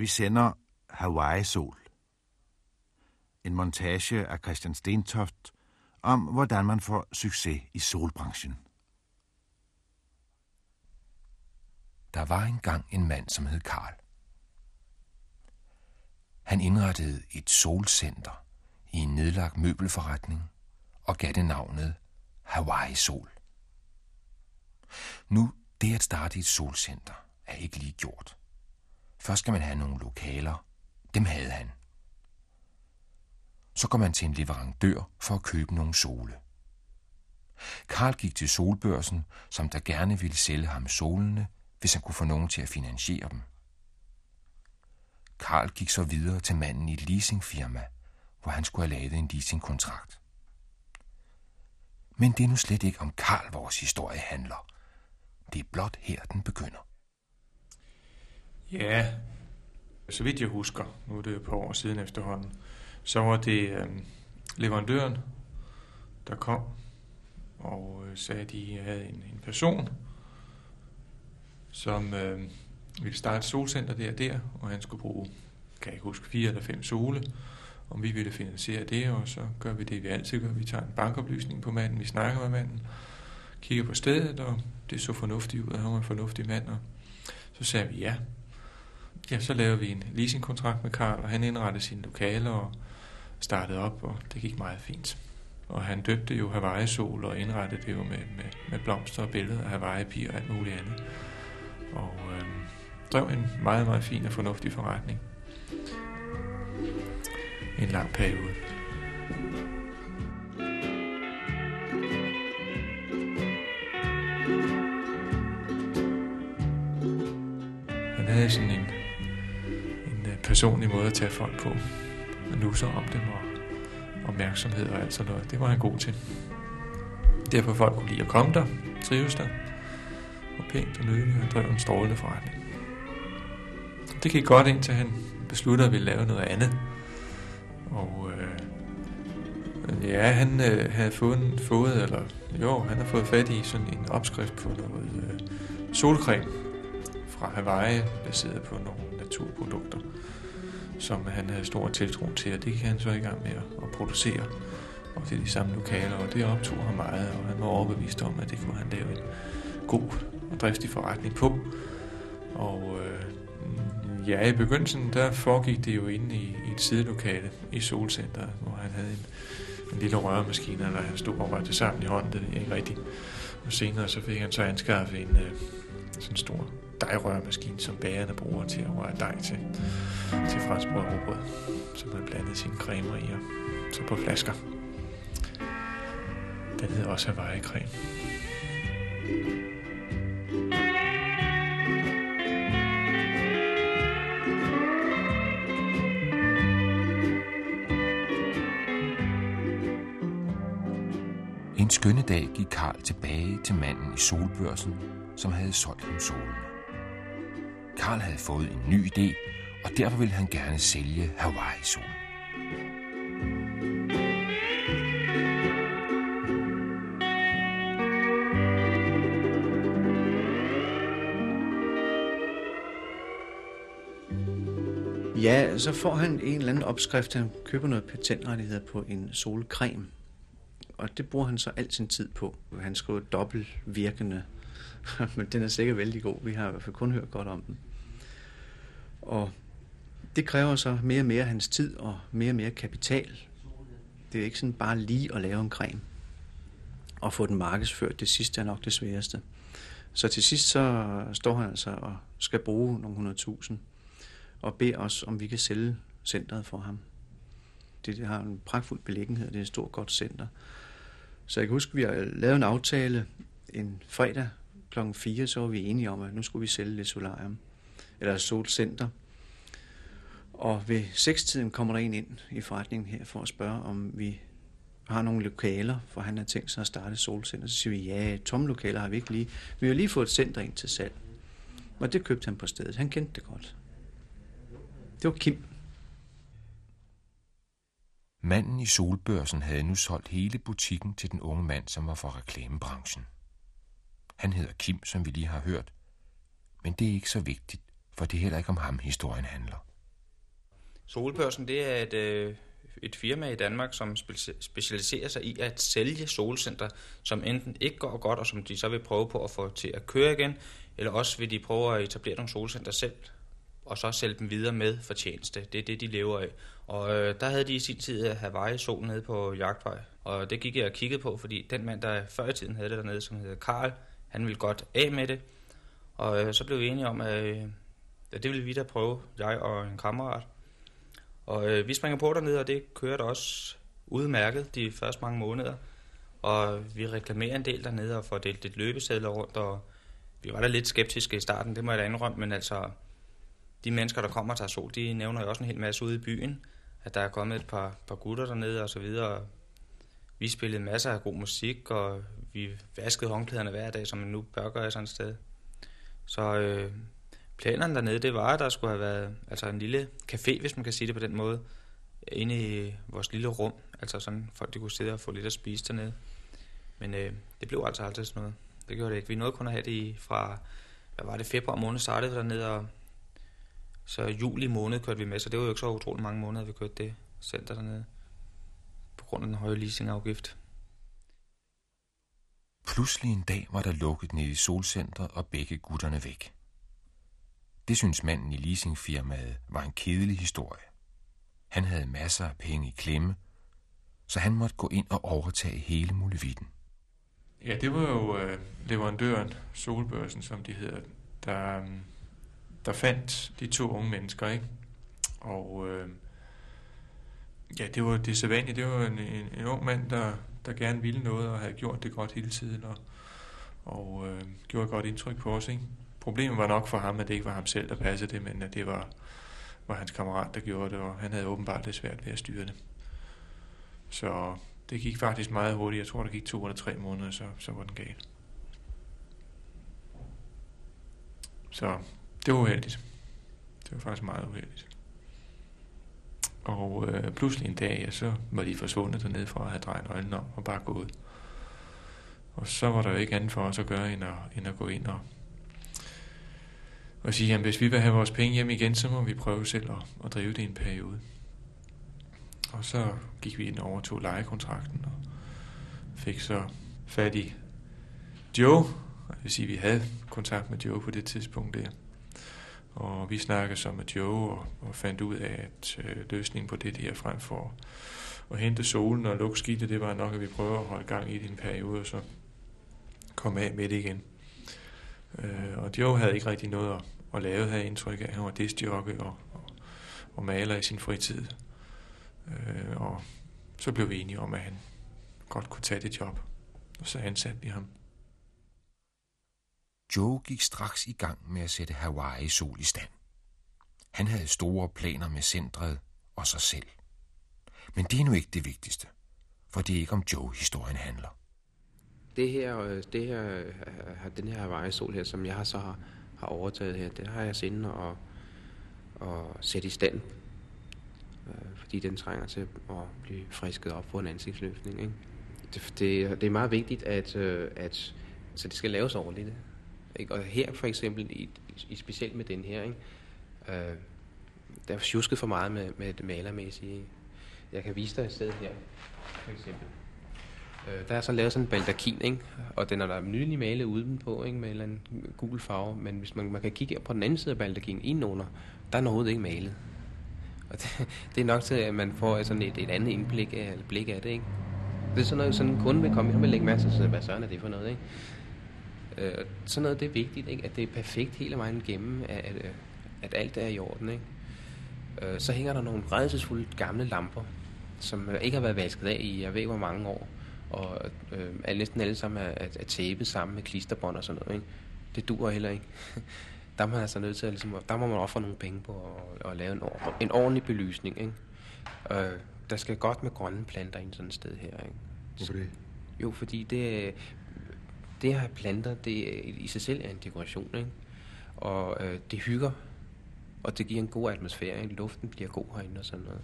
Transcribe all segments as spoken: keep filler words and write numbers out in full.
Vi sender Hawaii-sol. En montage af Christian Stentoft om, hvordan man får succes i solbranchen. Der var engang en mand, som hed Karl. Han indrettede et solcenter i en nedlagt møbelforretning og gav det navnet Hawaii-sol. Nu, det at starte et solcenter er ikke lige gjort. Først skal man have nogle lokaler. Dem havde han. Så går man til en leverandør for at købe nogle sole. Karl gik til Solbørsen, som der gerne ville sælge ham solene, hvis han kunne få nogen til at finansiere dem. Karl gik så videre til manden i et leasingfirma, hvor han skulle have lavet en leasingkontrakt. Men det er nu slet ikke om Karl vores historie handler. Det er blot her, den begynder. Ja, så vidt jeg husker, nu er det et par år siden efterhånden, så var det øh, leverandøren, der kom og øh, sagde, at de havde en, en person, som øh, ville starte et solcenter der og der, og han skulle bruge, kan jeg ikke huske, fire eller fem sole, om vi ville finansiere det, og så gør vi det, vi altid gør. Vi tager en bankoplysning på manden, vi snakker med manden, kigger på stedet, og det så fornuftigt ud, og han var en fornuftig mand, og så sagde vi ja. Ja, så lavede vi en leasingkontrakt med Karl, og han indrettede sine lokaler og startede op, og det gik meget fint. Og han døbte jo Hawaii-sol og indrettede det jo med, med, med blomster og billeder af Hawaii-piger og alt muligt andet. Og øh, drev en meget, meget fin og fornuftig forretning. En lang periode. Han havde sådan en, en personlig måde at tage folk på. Og nusser om dem og opmærksomhed og alt sådan noget. Det var han god til. Derfor folk kunne lide at komme der, trives der. Og pænt og nydeligt, og drev en strålende forretning. Det gik godt, indtil han besluttede at ville lave noget andet. Og øh, ja, han øh, havde fået, fået, eller jo, han har fået fat i sådan en opskrift på noget øh, solcreme fra Hawaii, baseret på nogle naturprodukter, som han havde stor tiltro til, og det gik han så i gang med at producere, og til de samme lokaler, og det optog ham meget, og han var overbevist om, at det kunne han lave en god og driftig forretning på. Og øh, ja, i begyndelsen, der foregik det jo inde i, i et sidelokale i solcenteret, hvor han havde en, en lille rørmaskine, eller han stod og rørte sammen i hånden, det er ikke rigtigt. Og senere så fik han så anskaffet en øh, sådan stor dejrørmaskine, som bagerne bruger til at røre dej til, til franskbrød og rugbrød, som han blandede sine cremer i, og så på flasker. Den hed også Hawaii-creme. En skønne dag gik Karl tilbage til manden i Solbørsen, som havde solgt ham solene. Karl havde fået en ny idé, og derfor ville han gerne sælge Hawaii-sol. Ja, så får han en eller anden opskrift. Han køber noget patentrettigheder på en solcreme, og det bruger han så al sin tid på. Han skriver dobbeltvirkende, men den er sikkert vældig god. Vi har i hvert fald kun hørt godt om den. Og det kræver så mere og mere hans tid og mere og mere kapital. Det er ikke sådan bare lige at lave en creme og få den markedsført. Det sidste er nok det sværeste. Så til sidst så står han altså og skal bruge nogle hundrede tusind og beder os, om vi kan sælge centret for ham. Det har en pragtfuld beliggenhed, det er et stort godt center. Så jeg kan huske, vi har lavet en aftale en fredag klokken fire, så var vi enige om, at nu skulle vi sælge det solarium, eller solcenter. Og ved sekstiden kommer der en ind i forretningen her for at spørge, om vi har nogle lokaler, for han har tænkt sig at starte solcenter. Så siger vi, ja, tomme lokaler har vi ikke lige. Vi har lige fået et center ind til salg, og det købte han på stedet. Han kendte det godt. Det var Kim. Manden i Solbørsen havde nu solgt hele butikken til den unge mand, som var fra reklamebranchen. Han hedder Kim, som vi lige har hørt. Men det er ikke så vigtigt, for det er heller ikke om ham, historien handler. Solbørsen, det er et, øh, et firma i Danmark, som specialiserer sig i at sælge solcenter, som enten ikke går godt, og som de så vil prøve på at få til at køre igen, eller også vil de prøve at etablere nogle solcenter selv, og så sælge dem videre med fortjeneste. Det er det, de lever af. Og øh, der havde de i sin tid Hawaii-sol nede på Jagtvej, og det gik jeg og kiggede på, fordi den mand, der før i tiden havde det dernede, som hedder Karl, han ville godt af med det, og øh, så blev vi enige om, at, øh, at det ville vi da prøve, jeg og en kammerat. Og øh, vi springer på dernede, og det kørte også udmærket de første mange måneder. Og vi reklamerer en del dernede og får delt lidt løbesedler rundt, og vi var da lidt skeptiske i starten, det må jeg da indrømme, men altså, de mennesker, der kommer og tager sol, de nævner jo også en hel masse ude i byen, at der er kommet et par, par gutter dernede og så videre. Vi spillede masser af god musik, og vi vaskede håndklæderne hver dag, som man nu bør gøre sådan et sted. Så øh, planerne dernede, det var, at der skulle have været altså en lille café, hvis man kan sige det på den måde, inde i vores lille rum, altså sådan folk, de kunne sidde og få lidt at spise dernede. Men øh, det blev altså altid sådan noget. Det gjorde det ikke. Vi nåede kun at have det i fra, hvad var det, februar måned startede dernede, og så juli måned kørte vi med, så det var jo ikke så utrolig mange måneder, vi kørte det center dernede, på grund af den høje leasingafgift. Pludselig en dag var der lukket nede i solcenter og begge gutterne væk. Det synes manden i leasingfirmaet var en kedelig historie. Han havde masser af penge i klemme, så han måtte gå ind og overtage hele muligheden. Ja, det var jo øh, leverandøren, Solbørsen, som de hedder, der, der fandt de to unge mennesker, ikke? Og øh, ja, det var det sædvanlige. Det var en, en, en ung mand, der, der gerne ville noget og havde gjort det godt hele tiden og, og øh, gjorde et godt indtryk på os, ikke? Problemet var nok for ham, at det ikke var ham selv, der passede det, men at det var, var hans kammerat, der gjorde det, og han havde åbenbart det svært ved at styre det. Så det gik faktisk meget hurtigt. Jeg tror, det gik to eller tre måneder, så, så var den gal. Så det var uheldigt. Det var faktisk meget uheldigt. Og øh, pludselig en dag, ja, så var de forsvundet dernede fra at have drejet øjnene om og bare gået. Og så var der jo ikke andet for os at gøre, end at, end at gå ind og og sige, at hvis vi vil have vores penge hjem igen, så må vi prøve selv at, at drive det i en periode. Og så gik vi ind og overtog lejekontrakten og fik så fat i Joe. Jeg vil sige, at vi havde kontakt med Joe på det tidspunkt der. Og vi snakkede så med Joe og, og fandt ud af, at øh, løsningen på det der frem for at hente solen og lukke skidtet, det var nok, at vi prøver at holde gang i det i en periode og så komme af med det igen. Øh, og Joe havde ikke rigtig noget at, at lave, havde indtryk af. Han var diskjockey og, og, og maler i sin fritid. Øh, og så blev vi enige om, at han godt kunne tage det job. Og så ansatte vi ham. Joe gik straks i gang med at sætte Hawaii-sol i stand. Han havde store planer med centret og sig selv. Men det er nu ikke det vigtigste, for det er ikke om Joe-historien handler. Det her, det her, den her Hawaii-sol her, som jeg så har, har overtaget her, det har jeg sinde og, og sætte i stand. Fordi den trænger til at blive frisket op på en ansigtsløftning, ikke? Det, det, det er meget vigtigt, at, at så det skal laves ordentligt. Ikke? Og her for eksempel, i, i specielt med den her, ikke? Øh, der er sjusket for meget med, med det malermæssige. Jeg kan vise dig et sted her, for eksempel. Der er så lavet sådan en baldakin, ikke? Og den er der nydelig malet udenpå, ikke? Med en eller anden gul farve. Men hvis man, man kan kigge på den anden side af baldakinen indenunder, der er noget ikke malet. Og det, det er nok til, at man får sådan et, et andet indblik af, eller blik af det, ikke? Det er sådan noget, sådan en kunde vil komme her med lægge masser, så hvad søren er det for noget, ikke? Øh, sådan noget, det er vigtigt, ikke? At det er perfekt hele vejen igennem, at, at, at alt er i orden, ikke? Øh, så hænger der nogle redselsfulde gamle lamper, som ikke har været vasket af i, jeg ved hvor mange år. Og øh, er næsten alle sammen er, er tæppet sammen med klisterbånd og sådan noget, ikke? Det duer heller ikke. Der er man altså nødt til at, ligesom, der må man ofre nogle penge på at, at lave en, en ordentlig belysning, ikke? Øh, der skal godt med grønne planter i sådan et sted her, ikke? Hvorfor det? Jo, fordi det, det her planter, det i sig selv er en dekoration, ikke? Og øh, det hygger, og det giver en god atmosfære, ikke? Luften bliver god herinde og sådan noget.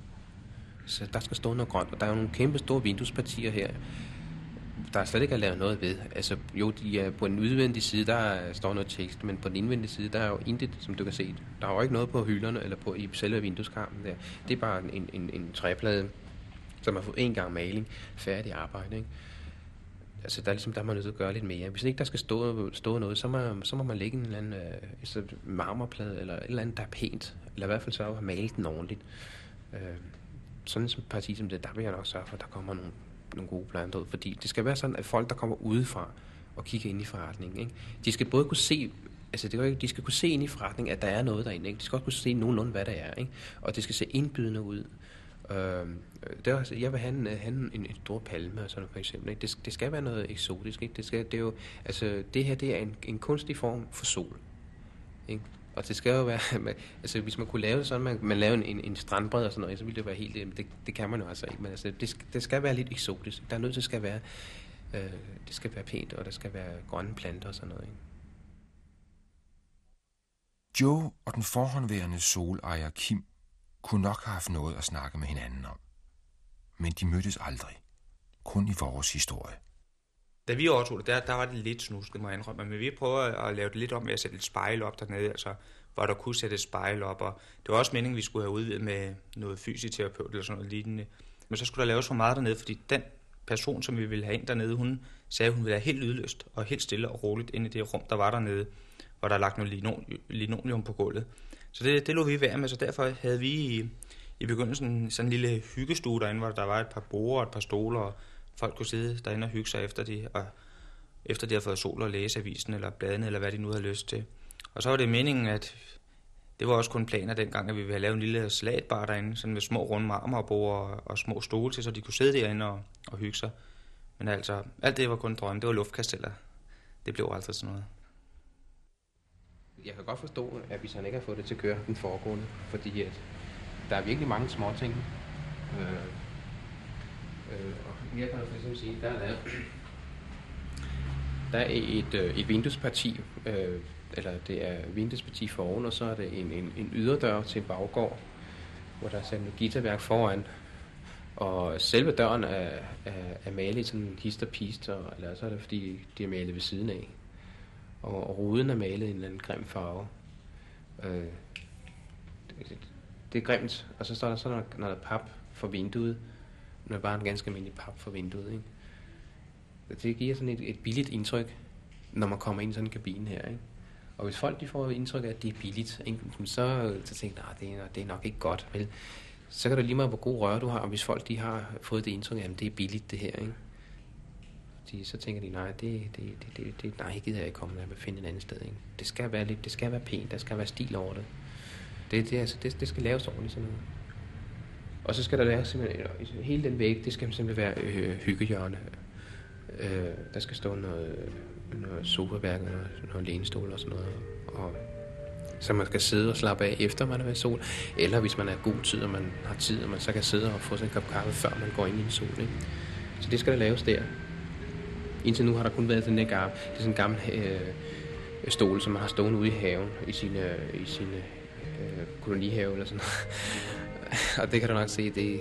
Så der skal stå noget grønt, og der er jo nogle kæmpe store vinduespartier her. der slet ikke er lavet noget ved. Altså jo, de er på den udvendige side, der står noget tekst, men på den indvendige side, der er jo intet, som du kan se. Der er jo ikke noget på hylderne eller på i selve vindueskarmen der. Det er bare en, en, en træplade, som har fået en gang maling, færdig arbejde, ikke? Altså der er ligesom, der er man nødt til at gøre lidt mere. Hvis ikke der skal stå, stå noget, så må, så må man lægge en eller anden øh, marmorplade eller et eller andet, der er pænt. Eller i hvert fald så har malet den ordentligt. Øh, sådan en parti som det, der vil jeg nok sørge for, at der kommer nogle, nogle gode planter ud. Fordi det skal være sådan, at folk, der kommer udefra og kigger ind i forretningen, ikke? De skal både kunne se, altså det, de skal kunne se ind i forretningen, at der er noget derinde, ikke? De skal også kunne se nogenlunde, hvad der er, ikke? Og det skal se indbydende ud. Øh, der, jeg vil have en, have en, en stor palme og sådan noget, for eksempel, ikke? Det, det skal være noget eksotisk, ikke? Det, skal, det, er jo, altså, det her det er en, en kunstig form for sol, ikke? Og det skal jo være, man, altså hvis man kunne lave sådan, man, man lavede en, en strandbred og sådan noget, så ville det være helt, det, det kan man jo altså ikke, men altså, det, det skal være lidt eksotisk. Der er nødt til at skal være, øh, det skal være pænt, og der skal være grønne planter og sådan noget, ikke? Joe og den forhåndværende solejer Kim kunne nok have haft noget at snakke med hinanden om. Men de mødtes aldrig. Kun i vores historie. Da vi overtog det, der, der var det lidt snusket, må jeg indrømme. Men vi prøvede at lave det lidt om ved at sætte et spejl op dernede, altså, hvor der kunne sætte et spejl op. Og det var også meningen, vi skulle have udvidet med noget fysioterapeut eller sådan noget lignende. Men så skulle der laves for meget dernede, fordi den person, som vi ville have ind dernede, hun sagde, hun ville være helt lydløst og helt stille og roligt inde i det rum, der var dernede, hvor der er lagt noget linoleum på gulvet. Så det, det lå vi være med, så derfor havde vi i, i begyndelsen sådan en lille hyggestue derinde, hvor der var et par borde og et par stoler, og folk kunne sidde derinde og hygge sig efter de, og efter de havde fået sol og læseavisen eller bladene, eller hvad de nu havde lyst til. Og så var det meningen, at det var også kun planer dengang, at vi ville have lavet en lille salatbar derinde, sådan med små runde marmorborde og, og små stole til, så de kunne sidde derinde og, og hygge sig. Men altså, alt det var kun drømme, det var luftkasteller. Det blev aldrig sådan noget. Jeg kan godt forstå, at vi så ikke har fået det til at køre den foregående, fordi at der er virkelig mange små ting. Øh, øh, og jeg kan for eksempel sige, der er der er et øh, et vinduesparti, øh, eller det er vinduesparti foran, og så er det en en, en yderdør til en baggård, hvor der er sat et gitterværk foran. Og selve døren er er, er malet sådan hist og pist, og, eller så er det fordi de er malet ved siden af. Og ruden er malet i en eller anden grim farve. Øh, det, det er grimt. Og så står der sådan noget pap for vinduet. Når bare en ganske almindelig pap for vinduet, ikke? Det giver sådan et, et billigt indtryk, når man kommer ind i sådan en kabine her, ikke? Og hvis folk de får indtryk af, at det er billigt, ikke? Så, så tænker jeg, nej, det er nok ikke godt. Vel? Så kan du lige meget, hvor god røre du har. Og hvis folk de har fået det indtryk af, at det er billigt det her, ikke? De, så tænker de, nej, det, det, det, det, det nej, gider jeg ikke komme, jeg vil finde et andet sted, ikke? Det skal være lidt, det skal være pænt, der skal være stil over det. Det, det, altså, det, det skal laves ordentligt sådan noget. Og så skal der laves simpelthen, hele den væg, det skal simpelthen være øh, hyggehjørne. Øh, der skal stå noget, noget sofaværk, noget, noget lænestol og sådan noget. Og, så man skal sidde og slappe af, efter man er ved sol. Eller hvis man er god tid, og man har tid, og man så kan sidde og få sig en kop kaffe, før man går ind i en sol, ikke? Så det skal der laves der. Indtil nu har der kun været den der gammel, det er sådan en gammel øh, stol, som man har stående ude i haven, i sin, øh, i sin øh, kolonihave eller sådan noget. Og det kan du nok se, det,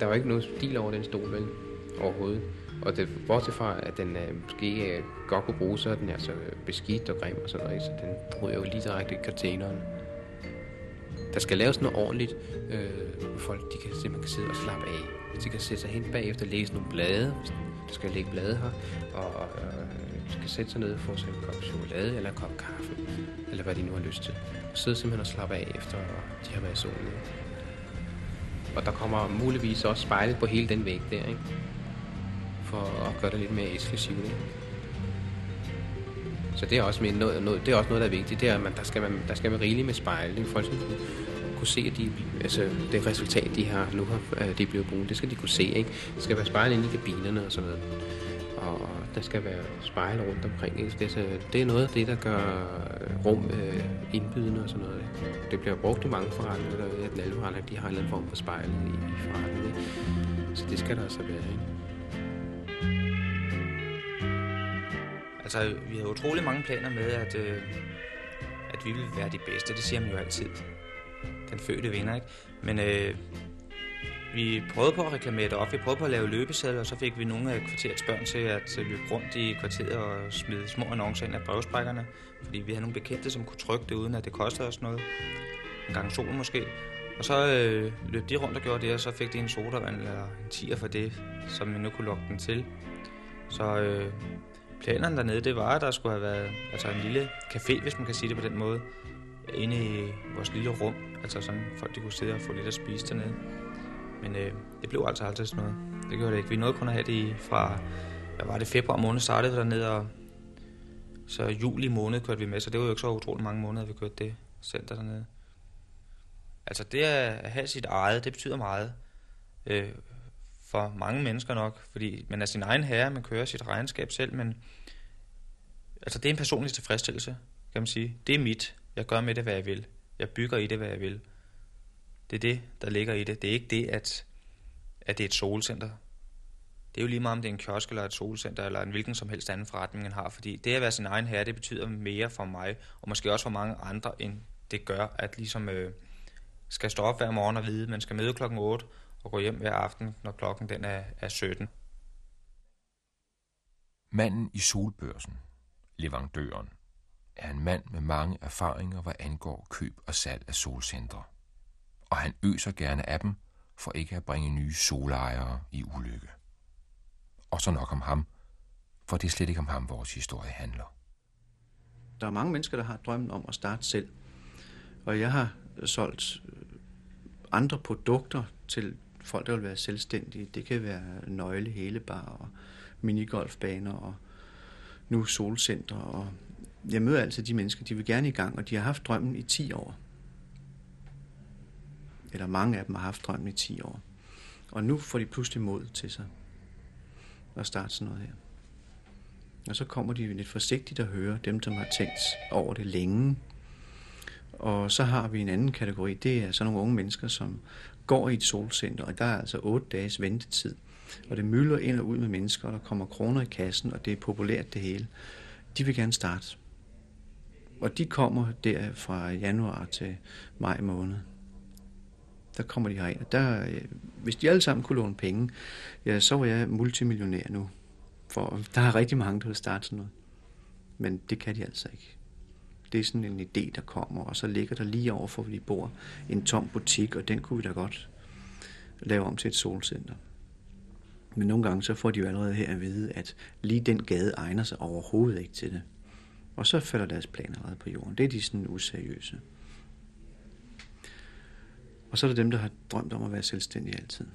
der var ikke noget stil over den stol, vel, overhovedet. Og det, bortset fra, at den øh, måske øh, godt kunne bruge, så er den altså beskidt og grim og sådan noget, så den bruger jo lige direkte i containeren. Der skal laves noget ordentligt, øh, hvor folk de kan, man kan sidde og slappe af. De kan sætte sig hen bagefter og læse nogle blade. Du skal lægge blade her, og øh, skal sætte sig ned og få sig en kop chokolade eller en kop kaffe, eller hvad de nu har lyst til. Og sidde simpelthen og slappe af efter, og de har været i solen. Og der kommer muligvis også spejlet på hele den væg der, ikke? For at gøre det lidt mere eksklusivt, ikke? Så det er også noget, noget, det er også noget, der er vigtigt. Det er, at man, der skal man, der skal man rigeligt med spejl, ikke? Folk skal kunne, kunne se, at de, altså, det resultat, de har nu har, de er blevet brugt, det skal de kunne se, ikke? Der skal være spejl inde i kabinerne og sådan noget. Og der skal være spejl rundt omkring, ikke? Det, så, det er noget af det, der gør rum øh, indbydende og sådan noget. Det bliver brugt i mange forretninger, der ved, at den alle forretninger, de har en eller anden form for spejl i, i forretningen, ikke? Så det skal der altså være, ikke? Altså, vi havde utrolig mange planer med, at, øh, at vi ville være de bedste. Det siger man jo altid. Den fødte vinder, ikke? Men øh, Vi prøvede på at reklamere det op, vi prøvede på at lave løbesedler, og så fik vi nogle af kvarterets børn til at løbe rundt i kvarteret og smide små annoncer ind af brevsprækkerne, fordi vi havde nogle bekendte, som kunne trykke det, uden at det kostede os noget. En gang solen måske. Og så øh, løb de rundt og gjorde det, og så fik de en sodavand eller en tier for det, som vi nu kunne lokke den til. Så øh, planerne dernede, det var, at der skulle have været altså en lille café, hvis man kan sige det på den måde, inde i vores lille rum, altså sådan folk de kunne sidde og få lidt at spise dernede. Men øh, det blev altså altid sådan noget. Det gjorde det ikke. Vi nåede kun at have det i fra, hvad var det, februar måned startede dernede, og så juli måned kørte vi med, så det var jo ikke så utroligt mange måneder, vi kørte det center dernede. Altså det at have sit eget, det betyder meget øh, for mange mennesker nok, fordi man er sin egen herre, man kører sit regnskab selv, men altså det er en personlig tilfredsstillelse, kan man sige. Det er mit. Jeg gør med det, hvad jeg vil. Jeg bygger i det, hvad jeg vil. Det er det, der ligger i det. Det er ikke det, at, at det er et solcenter. Det er jo lige meget, om det er en kiosk eller et solcenter, eller en hvilken som helst anden forretning, man har. Fordi det at være sin egen herre, det betyder mere for mig, og måske også for mange andre, end det gør, at ligesom øh, skal stå op hver morgen og vide, man skal møde klokken otte og gå hjem hver aften, når klokken den er, er sytten. Manden i Solbørsen, leverandøren, er en mand med mange erfaringer, hvad angår køb og salg af solcentre. Og han øser gerne af dem, for ikke at bringe nye solejere i ulykke. Og så nok om ham, for det er slet ikke om ham, vores historie handler. Der er mange mennesker, der har drømmen om at starte selv. Og jeg har solgt andre produkter til folk, der vil være selvstændige. Det kan være nøglehælebarer og minigolfbaner og nu solcenter. Og jeg møder altid de mennesker, de vil gerne i gang, og de har haft drømmen i ti år. Eller mange af dem har haft drømmen i ti år. Og nu får de pludselig mod til sig at starte sådan noget her. Og så kommer de lidt forsigtigt at høre dem, som har tænkt over det længe. Og så har vi en anden kategori, det er så nogle unge mennesker, som går i et solcenter, og der er altså otte dages ventetid. Og det myldrer ind og ud med mennesker, og der kommer kroner i kassen, og det er populært det hele. De vil gerne starte. Og de kommer der fra januar til maj måned. Der kommer de herind. Der, hvis de alle sammen kunne låne penge, ja, så var jeg multimillionær nu. For der er rigtig mange, der vil starte sådan noget. Men det kan de altså ikke. Det er sådan en idé, der kommer, og så ligger der lige overfor, hvor de bor, en tom butik, og den kunne vi da godt lave om til et solcenter. Men nogle gange så får de jo allerede her at vide, at lige den gade egner sig overhovedet ikke til det. Og så falder deres planer allerede på jorden. Det er de sådan useriøse. Og så er det dem, der har drømt om at være selvstændige altid.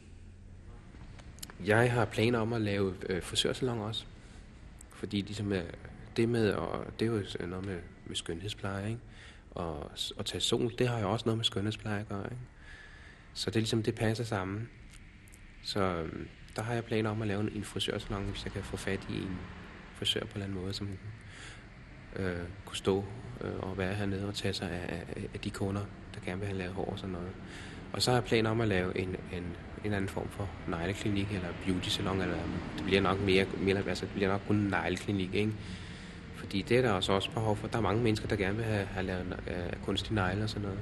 Jeg har planer om at lave øh, frisørsalon også. Fordi ligesom, det med, og det er jo noget med, med skønhedspleje, ikke? Og at tage sol, det har jo også noget med skønhedspleje at gøre, ikke? Så det er ligesom, det passer sammen. Så øh, der har jeg planer om at lave en frisørsalon, hvis jeg kan få fat i en frisør på en eller anden måde, som øh, kunne stå øh, og være hernede og tage sig af, af, af de kunder, der gerne vil have lavet hår og sådan noget. Og så har jeg planer om at lave en, en, en anden form for negleklinik eller beauty-salon, eller det bliver nok mere, mere altså, det bliver nok kun en negleklinik, ikke? Fordi det er der også, også behov for. Der er mange mennesker, der gerne vil have, have lavet uh, kunstige negle og sådan noget.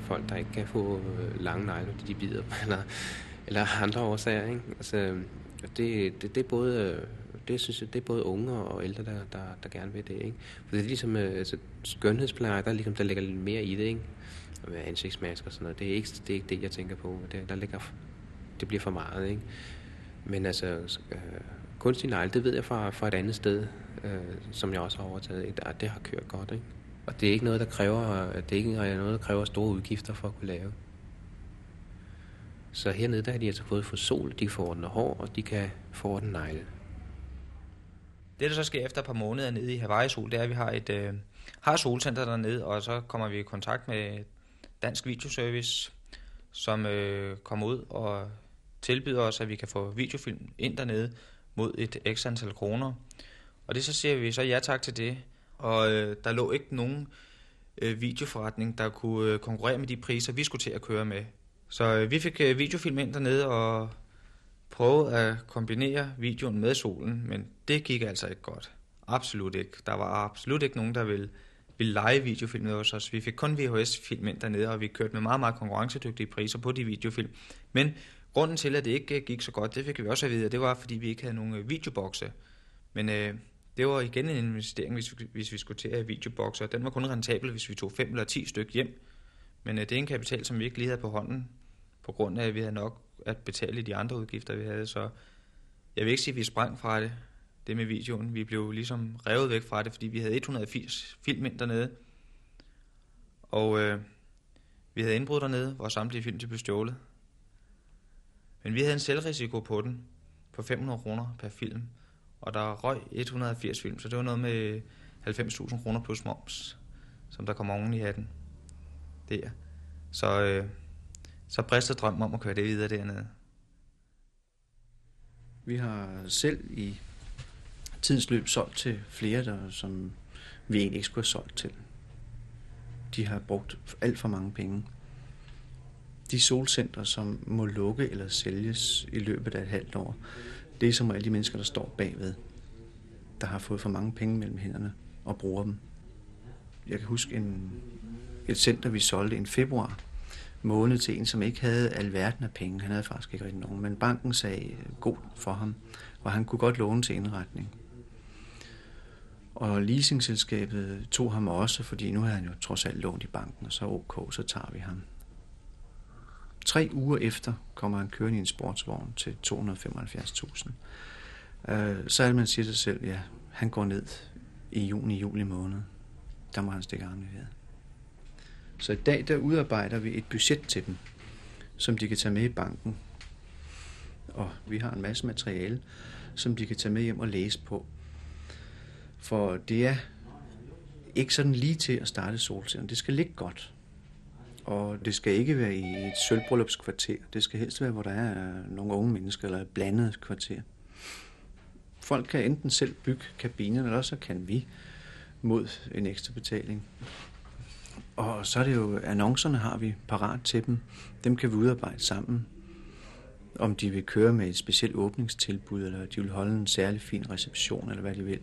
Folk, der ikke kan få uh, lange negle, fordi de bider på, eller, eller andre årsager, ikke? Altså, det, det, det er både... Uh, Det synes jeg, det er både unge og ældre, der, der, der gerne vil det, ikke? For det er ligesom altså, skønhedspleje, der, ligesom, der ligger lidt mere i det, ikke? Og med ansigtsmasker og sådan noget. Det er ikke det, er ikke det jeg tænker på. Det, der ligger, det bliver for meget, ikke? Men altså, øh, kunstig negle, det ved jeg fra, fra et andet sted, øh, som jeg også har overtaget, ikke? Det har kørt godt, ikke? Og det er ikke noget, der kræver, det er ikke noget, der kræver store udgifter for at kunne lave. Så hernede, der har de altså fået for sol, de får ordnet hår, og de kan få ordnet negle. Det, der så sker efter et par måneder nede i Hawaii-sol, det er, at vi har et øh, har solcenter dernede, og så kommer vi i kontakt med Dansk Videoservice, som øh, kommer ud og tilbyder os, at vi kan få videofilm ind dernede mod et ekstra antal kroner. Og det så siger vi så ja tak til det, og øh, der lå ikke nogen øh, videoforretning, der kunne øh, konkurrere med de priser, vi skulle til at køre med. Så øh, vi fik øh, videofilm ind dernede, og prøvede at kombinere videoen med solen, men det gik altså ikke godt. Absolut ikke. Der var absolut ikke nogen, der ville, ville lege videofilm med os. Vi fik kun V H S-film ind dernede, og vi kørte med meget, meget konkurrencedygtige priser på de videofilm. Men Grunden til, at det ikke gik så godt, det fik vi også at vide, og det var, fordi vi ikke havde nogen videobokse. Men øh, det var igen en investering, hvis vi, hvis vi skulle til at have videobokser. Den var kun rentabel, hvis vi tog fem eller ti styk hjem. Men øh, det er en kapital, som vi ikke lige havde på hånden, på grund af, at vi havde nok at betale de andre udgifter, vi havde. Så jeg vil ikke sige, at vi sprang fra det, det med videoen. Vi blev ligesom revet væk fra det, fordi vi havde et hundrede og firs film ind dernede. Og øh, vi havde indbrud dernede, hvor samtlige film blev stjålet. Men vi havde en selvrisiko på den på fem hundrede kroner per film, og der røg et hundrede og firs film, så det var noget med halvfems tusind kroner plus moms, som der kom oven i hatten der. Så, øh, så bristede drømmen om at køre det videre dernede. Vi har selv i tidens løb solgt til flere, der, som vi egentlig ikke skulle have solgt til. De har brugt alt for mange penge. De solcentre, som må lukke eller sælges i løbet af et halvt år, det er som alle de mennesker, der står bagved, der har fået for mange penge mellem hænderne og bruger dem. Jeg kan huske en, et center, vi solgte i februar måned til en, som ikke havde alverden af penge. Han havde faktisk ikke rigtig nogen, men banken sagde god for ham, og han kunne godt låne til indretning. Og leasingselskabet tog ham også, fordi nu havde han jo trods alt lånt i banken, og så ok, så tager vi ham. Tre uger efter kommer han kørende i en sportsvogn til to hundrede og femoghalvfjerds tusind. Øh, så er man siger sig selv, ja, han går ned i juni, juli måned. Der må han stikke armen i vejret. Så i dag, der udarbejder vi et budget til dem, som de kan tage med i banken. Og vi har en masse materiale, som de kan tage med hjem og læse på. For det er ikke sådan lige til at starte solcellen. Det skal ligge godt. Og det skal ikke være i et sølvbryllupskvarter. Det skal helst være, hvor der er nogle unge mennesker eller et blandet kvarter. Folk kan enten selv bygge kabinerne, eller så kan vi mod en ekstra betaling. Og så er det jo, annoncerne har vi parat til dem. Dem kan vi udarbejde sammen. Om de vil køre med et specielt åbningstilbud, eller de vil holde en særlig fin reception, eller hvad de vil.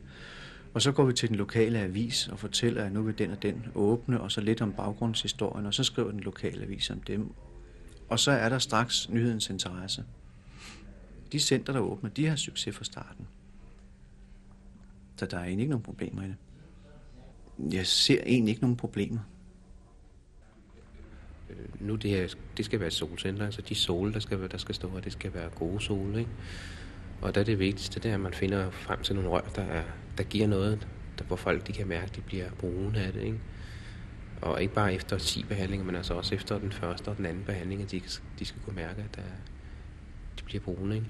Og så går vi til den lokale avis og fortæller, at nu vil den og den åbne, og så lidt om baggrundshistorien, og så skriver den lokale avis om dem. Og så er der straks nyhedens interesse. De center, der åbner, de har succes fra starten. Så der er egentlig ikke nogen problemer i det. Jeg ser egentlig ikke nogen problemer. Nu det her, det skal være et solcenter, altså de sole, der skal, der skal stå her, det skal være gode sole, ikke? Og der er det vigtigste, det er, at man finder frem til nogle rør, der, er, der giver noget, der, hvor folk de kan mærke, at de bliver brune af det. Ikke? Og ikke bare efter ti behandlinger, men altså også efter den første og den anden behandling, at de, de skal kunne mærke, at der, de bliver brune. Ikke?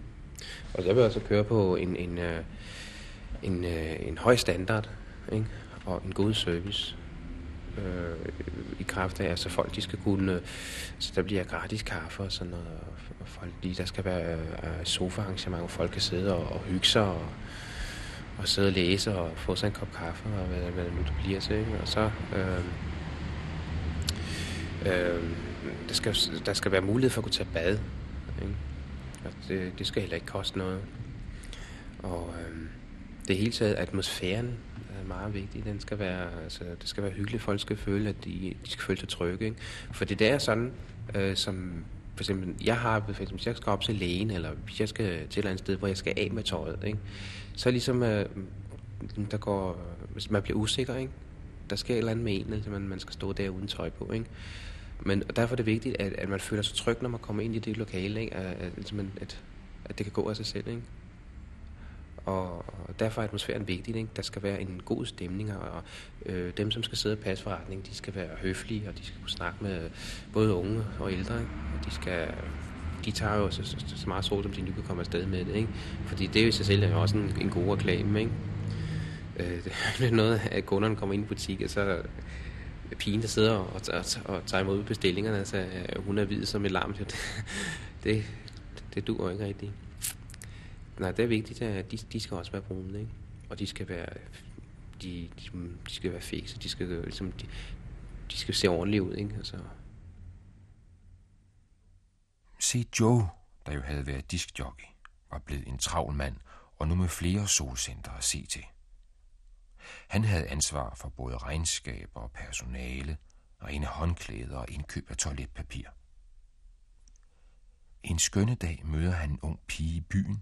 Og så vil jeg også køre på en, en, en, en, en høj standard, ikke? Og en god service. I kraft af, altså folk de skal kunne, så der bliver gratis kaffe og sådan noget, og folk de, der skal være sofaarrangement, hvor folk kan sidde og, og hygge sig og, og sidde og læse og få sig en kop kaffe og hvad, hvad det nu det bliver til, ikke? Og så øh, øh, der, skal, der skal være mulighed for at kunne tage bad, ikke? Og det, det skal heller ikke koste noget, og øh, det hele taget atmosfæren er meget vigtig. Den skal være, altså, det skal være hyggeligt. Folk skal føle, at de, de skal føle sig trygge. Ikke? For det der er sådan, øh, som for eksempel, jeg har, for eksempel, hvis jeg skal op til lægen, eller hvis jeg skal til et eller andet sted, hvor jeg skal af med tøjet, ikke? Så ligesom, øh, der går, hvis man bliver usikker, ikke? Der sker et eller andet med en, altså man, man skal stå der uden tøj på, ikke? Men derfor er det vigtigt, at, at man føler sig tryg, når man kommer ind i det lokale, ikke? At, at, at, at det kan gå af sig selv, ikke? Og derfor er atmosfæren vigtig, ikke? Der skal være en god stemning, og øh, dem, som skal sidde og passe forretningen, de skal være høflige, og de skal kunne snakke med både unge og ældre, ikke? Og de skal, de tager jo så, så, så meget sol, som de nu kan komme afsted med det, ikke? Fordi det er jo i sig selv også en, en god reklame, ikke? Øh, det er noget, at kunderne kommer ind i butik, og så pigen, der sidder og, og, og tager imod bestillingerne, altså hun er hvid som et lam, det, det, det duer ikke rigtigt. Nej, det er vigtigt, at de, de skal også være brune, ikke? Og de skal være, de, de, de skal være fikse, de skal, ligesom, de, de skal se ordentligt ud, ikke? Altså. Se Joe, der jo havde været diskjockey, var blevet en travl mand, og nu med flere solcenter at se til. Han havde ansvar for både regnskab og personale, rene håndklæder og indkøb af toiletpapir. En skønne dag møder han en ung pige i byen.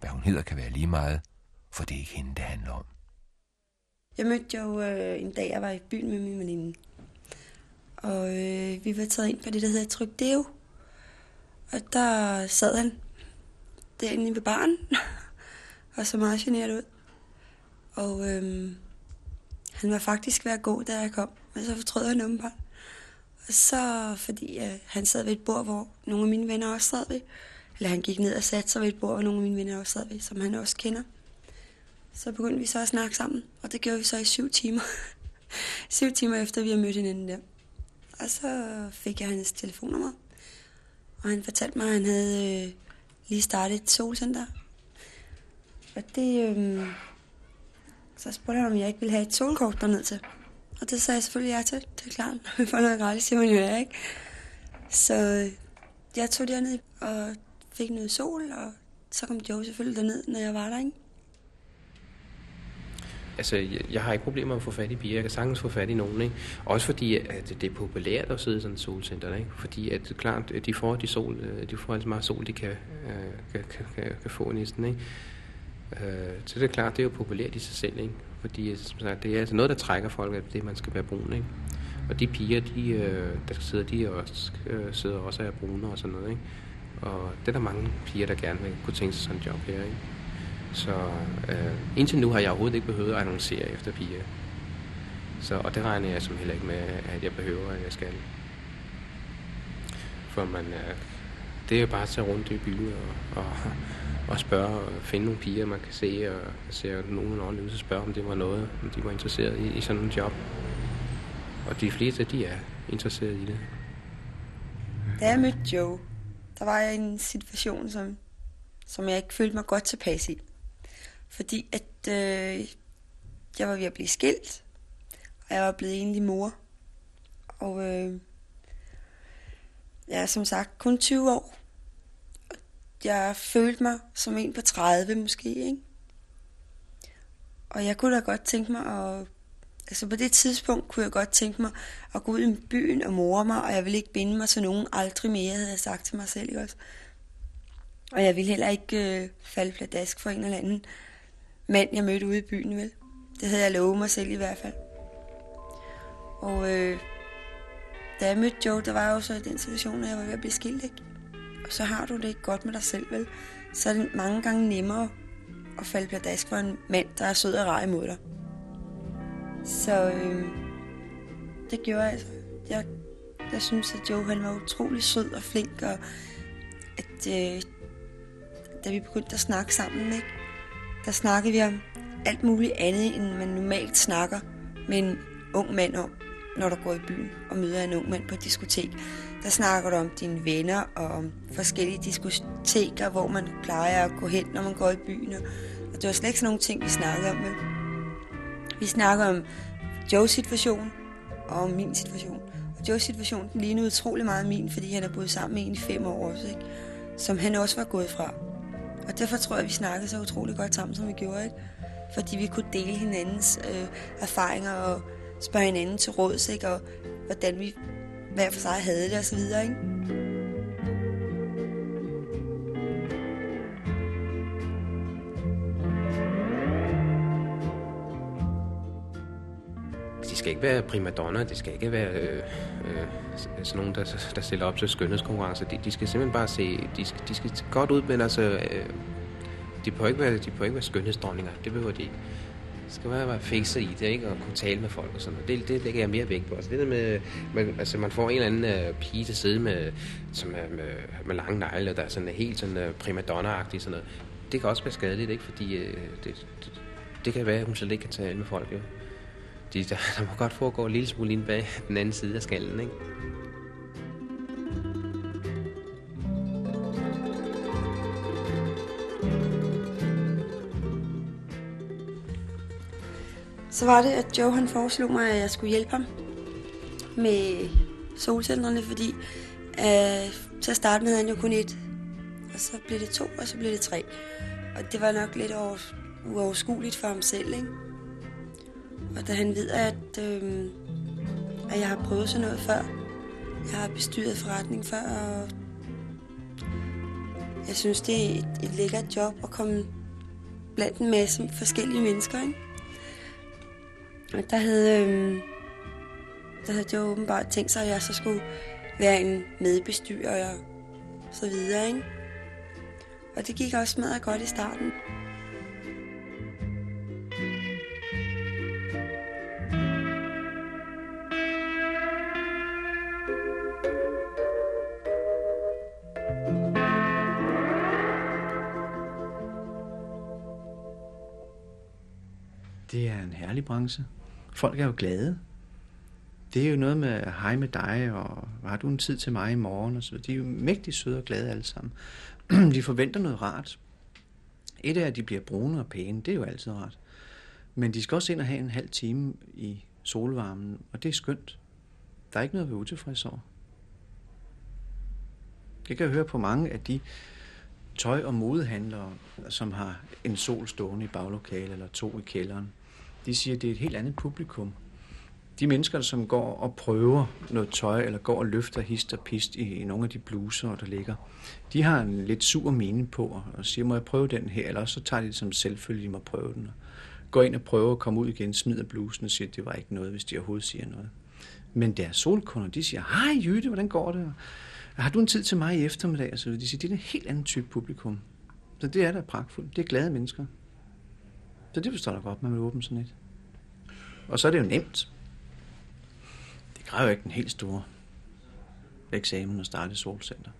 Hvad hun hedder kan være lige meget, for det er ikke hende, det handler om. Jeg mødte jo øh, en dag, jeg var i byen med min veninde. Og øh, vi var taget ind på det, der hedder Tryk Deo. Og der sad han derinde ved baren og så meget generet ud. Og øh, han var faktisk ved at gå, da jeg kom. Men så fortrød han åbenbart. Og så fordi øh, han sad ved et bord, hvor nogle af mine venner også sad ved. Eller han gik ned og satte sig ved et bord, hvor nogle af mine venner også sad ved, som han også kender. Så begyndte vi så at snakke sammen, og det gjorde vi så i syv timer. syv timer efter, vi havde mødt hinanden der. Og så fik jeg hans telefonnummer, og han fortalte mig, at han havde øh, lige startet et solcenter. Og det, øh, så spurgte han, om jeg ikke ville have et solkort dernede til. Og det sagde jeg selvfølgelig ja til, det er klart. Vi får noget gratis, siger man jo ja, ikke? Så øh, jeg tog derned og fik noget sol, og så kom Joe selvfølgelig derned, når jeg var der, ikke? Altså, jeg, jeg har ikke problemer med at få fat i piger. Jeg kan sagtens få fat i nogen, ikke? Også fordi, at det er populært at sidde i sådan et solcenter, ikke? Fordi, at klart, de får de sol, de får altså meget sol, de kan, øh, kan, kan, kan få næsten, ikke? Øh, så det er klart, det er jo populært i sig selv, ikke? Fordi, som sagt, det er altså noget, der trækker folk, at det man skal være brun, ikke? Og de piger, de, øh, der sidder, de også, øh, sidder også og er brune og sådan noget, ikke? Og det er der mange piger, der gerne vil kunne tænke sig sådan en job her, ikke? Så øh, indtil nu har jeg overhovedet ikke behøvet at annoncere efter piger. Så, og det regner jeg som heller ikke med, at jeg behøver, at jeg skal. For man, øh, det er jo bare at tage rundt i byen og, og, og spørge og finde nogle piger, man kan se. Og se nogen ordentligt og spørge, om det var noget, om de var interesseret i, i sådan en job. Og de fleste, de er interesseret i det. Da jeg mødte Joe, der var jeg i en situation, som, som jeg ikke følte mig godt tilpas i. Fordi at øh, jeg var ved at blive skilt, og jeg var blevet enlig mor. Og øh, jeg er som sagt kun tyve år. Jeg følte mig som en på tredive måske, ikke? Og jeg kunne da godt tænke mig at... Altså på det tidspunkt kunne jeg godt tænke mig at gå ud i byen og more mig, og jeg ville ikke binde mig til nogen aldrig mere, havde jeg sagt til mig selv, ikke også? Og jeg ville heller ikke øh, falde pladask for en eller anden mand, jeg mødte ude i byen, vel? Det havde jeg lovet mig selv i hvert fald. Og øh, da jeg mødte Joe, der var jeg jo så i den situation, at jeg var ved at blive skilt, ikke? Og så har du det ikke godt med dig selv, vel? Så er det mange gange nemmere at falde pladask for en mand, der er sød og rar imod dig. Så øh, det gjorde jeg altså. Jeg, jeg synes, at Joe, han var utrolig sød og flink, og at øh, da vi begyndte at snakke sammen, ikke? Der snakkede vi om alt muligt andet, end man normalt snakker med en ung mand om, når du går i byen og møder en ung mand på et diskotek. Der snakker du om dine venner og om forskellige diskoteker, hvor man plejer at gå hen, når man går i byen. Og, og det var slet ikke sådan nogle ting, vi snakkede om. Men vi snakker om Joes situation og om min situation. Og Joes situation lignede utrolig meget min, fordi han har boet sammen med en i fem år også, ikke? Som han også var gået fra. Og derfor tror jeg, at vi snakkede så utrolig godt sammen, som vi gjorde, ikke? Fordi vi kunne dele hinandens øh, erfaringer og spørge hinanden til råds, ikke? Og hvordan vi hver for sig havde det og så videre, ikke? De skal ikke være primadonner, de skal ikke være øh, øh, sådan nogen, der, der stiller op til skønhedskonkurrencer. De, de skal simpelthen bare se, de, de skal godt ud, men altså, øh, de behøver ikke være, de behøver ikke være skønhedsdronninger, det behøver de ikke. Det skal bare være fikset i det, ikke? Og kunne tale med folk og sådan noget. Det, det lægger jeg mere vægt på. Altså, det der med, man, altså, man får en eller anden uh, pige til at sidde med, som er med, med lange negle, der er sådan helt sådan, uh, primadonna-agtig sådan noget. Det kan også være skadeligt, ikke? Fordi uh, det, det, det kan være, at hun slet ikke kan tale med folk, jo. De, der, der må godt foregå en lille smule ind bag den anden side af skallen, ikke? Så var det, at Joe han foreslog mig, at jeg skulle hjælpe ham med solcentrene, fordi øh, til at starte med havde han jo kun et, og så blev det to, og så blev det tre. Og det var nok lidt over, uoverskueligt for ham selv, ikke? Og da han ved, at, øh, at jeg har prøvet sådan noget før, jeg har bestyret forretning før, og Jeg synes, det er et, et lækkert job at komme blandt en masse forskellige mennesker, ikke? Og der havde, øh, der havde jeg åbenbart tænkt sig, at jeg så skulle være en medbestyrer og så videre, ikke? Og det gik også smadret godt i starten. Det er en herlig branche. Folk er jo glade. Det er jo noget med hej med dig, og har du en tid til mig i morgen? Og så. De er jo mægtig søde og glade alle sammen. De forventer noget rart. Et er, at de bliver brune og pæne. Det er jo altid rart. Men de skal også ind og have en halv time i solvarmen, og det er skønt. Der er ikke noget at være utilfreds over. Jeg kan høre på mange af de tøj- og modehandlere, som har en sol stående i baglokalet eller to i kælderen. De siger, at det er et helt andet publikum. De mennesker, som går og prøver noget tøj, eller går og løfter hist og pist i nogle af de bluser, der ligger, de har en lidt sur mine på, og siger, må jeg prøve den her? Eller så tager de det som selvfølgelig, de må prøve den. Går ind og prøver at komme ud igen, smider blusen og siger, at det var ikke noget, hvis de overhovedet siger noget. Men deres solkunder, de siger, hej Jytte, hvordan går det? Har du en tid til mig i eftermiddag? Og så vil de sige, det er en helt anden type publikum. Så det er da pragtfuldt. Det er glade mennesker. Så det forstår jeg godt, man vil åbne sådan et. Og så er det jo nemt. Det kræver ikke den helt store eksamen at starte solcenter.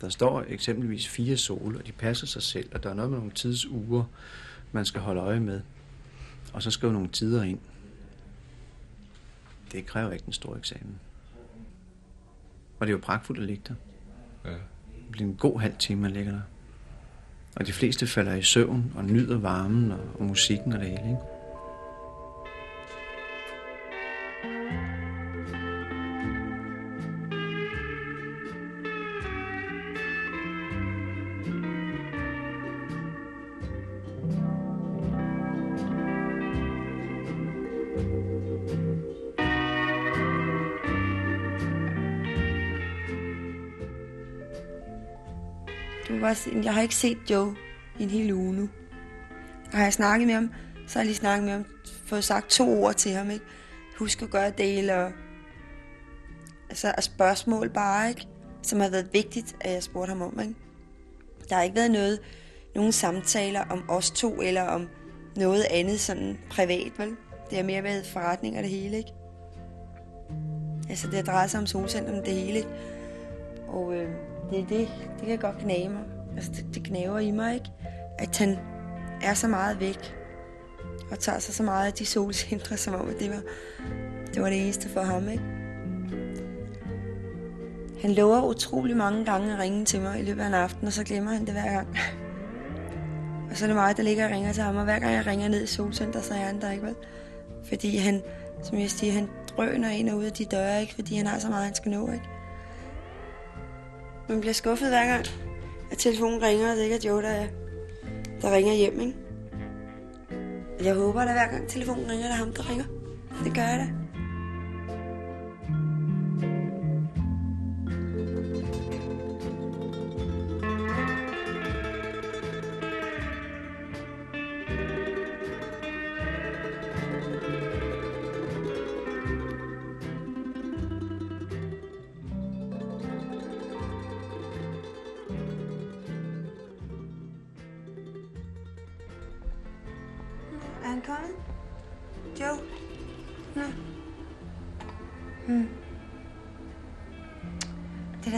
Der står eksempelvis fire sol, og de passer sig selv, og der er noget med nogle tidsuger, man skal holde øje med. Og så skrive nogle tider ind. Det kræver ikke den store eksamen. Og det er jo pragtfuldt at ligge der. Ja. Det bliver en god halv time, man ligger der. Og de fleste falder i søvn og nyder varmen og, og musikken og det hele, ikke? Jeg har ikke set Joe i en hel uge nu. Og har jeg snakket med ham, så har jeg lige snakket med ham, fået sagt to ord til ham, ikke? Husk at gøre dele og altså, og spørgsmål bare, ikke? Som har været vigtigt, at jeg spurgte ham om, ikke? Der har ikke været noget, nogen samtaler om os to, eller om noget andet sådan privat, vel? Det har mere været forretning og det hele, ikke? Altså, det har drejet sig om solcentrum, det hele, ikke? Og øh, det er det, det kan jeg godt knage mig. Altså, det, det knaver i mig, ikke? At han er så meget væk og tager sig så meget af de solcentre, som om det var, det var det eneste for ham, ikke? Han lover utrolig mange gange at ringe til mig i løbet af en aften, og så glemmer han det hver gang. Og så er det mig, der ligger og ringer til ham, og hver gang jeg ringer ned i solcenter, så er han der, ikke vel? Fordi han, som jeg siger, han drøner ind og ud af de døre, ikke? Fordi han har så meget, han skal nå, ikke? Man bliver skuffet hver gang, at telefonen ringer, og det ikke er Joe, der, der ringer hjem, ikke? Jeg håber, at hver gang telefonen ringer, det er ham, der ringer. Det gør jeg da.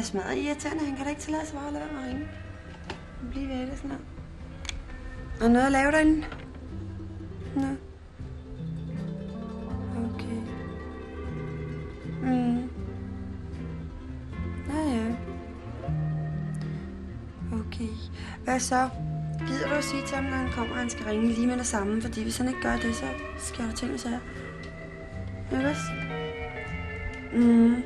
Smadret irriterende. Han kan da ikke tillade sig bare at lade mig ringe. Bliv ved det sådan noget. Og noget at lave derinde? Nå. Okay. Mm. Nå ja. Okay. Hvad så? Gider du at sige til ham, når han kommer, at han skal ringe lige med det samme? Fordi hvis han ikke gør det, så sker der ting, så her. Ikke også? Mm.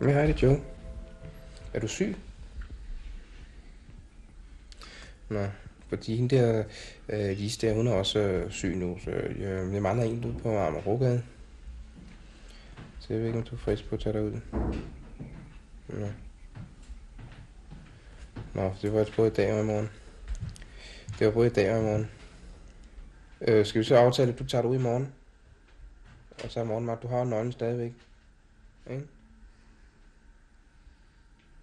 Hvad er det, Joe? Er du syg? Nå, fordi hende der øh, Lise der, hun er også øh, syg nu, så øh, jeg mangler en ude på Amagergaden. Så jeg ved ikke, om du er frisk på at tage dig ud. Nå. Nå, det var både i dag og i morgen. Det var både i dag og i morgen. Øh, skal vi så aftale, at du tager dig ud i morgen? Og så i morgen, Mark, du har nøglen stadigvæk. Ikke?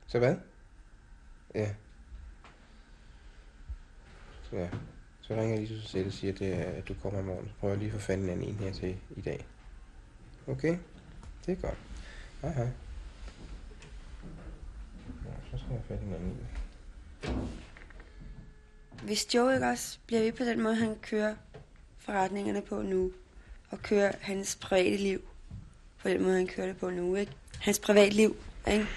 Så hvad? Ja. Så, ja. Så ringer jeg lige så selv og siger, at, det, at du kommer i morgen. Så prøver jeg lige at få fanden en her til i dag. Okay? Det er godt. Hej hej. Ja, så skal jeg have fat i en i. Hvis Joe ikke også bliver ved på den måde, han kører forretningerne på nu, og kører hans private liv på den måde, han kører det på nu, ikke? Hans privatliv, ikke?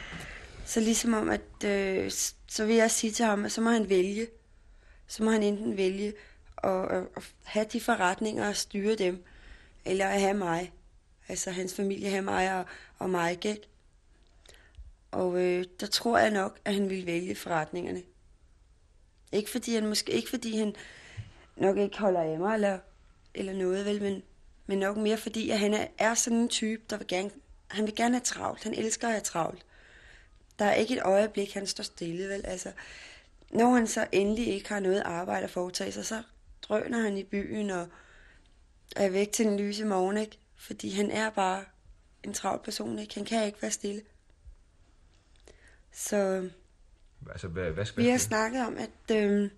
Så ligesom om, at øh, så vil jeg sige til ham, at så må han vælge. Så må han enten vælge at, at, at have de forretninger og styre dem, eller at have mig. Altså hans familie, have mig og, og mig, ikke? Og øh, der tror jeg nok, at han ville vælge forretningerne. Ikke fordi han måske ikke fordi han nok ikke holder af mig eller eller noget vel, men men nok mere fordi at han er, er sådan en type, der vil gerne han vil gerne have travlt. Han elsker at have travlt. Der er ikke et øjeblik han står stille, vel? Altså når han så endelig ikke har noget arbejde at foretage sig, så drøner han i byen og er væk til den lyse morgen, ikke? Fordi han er bare en travl person, ikke? Han kan ikke være stille. Så altså, hvad, hvad vi har snakket om, at, øh,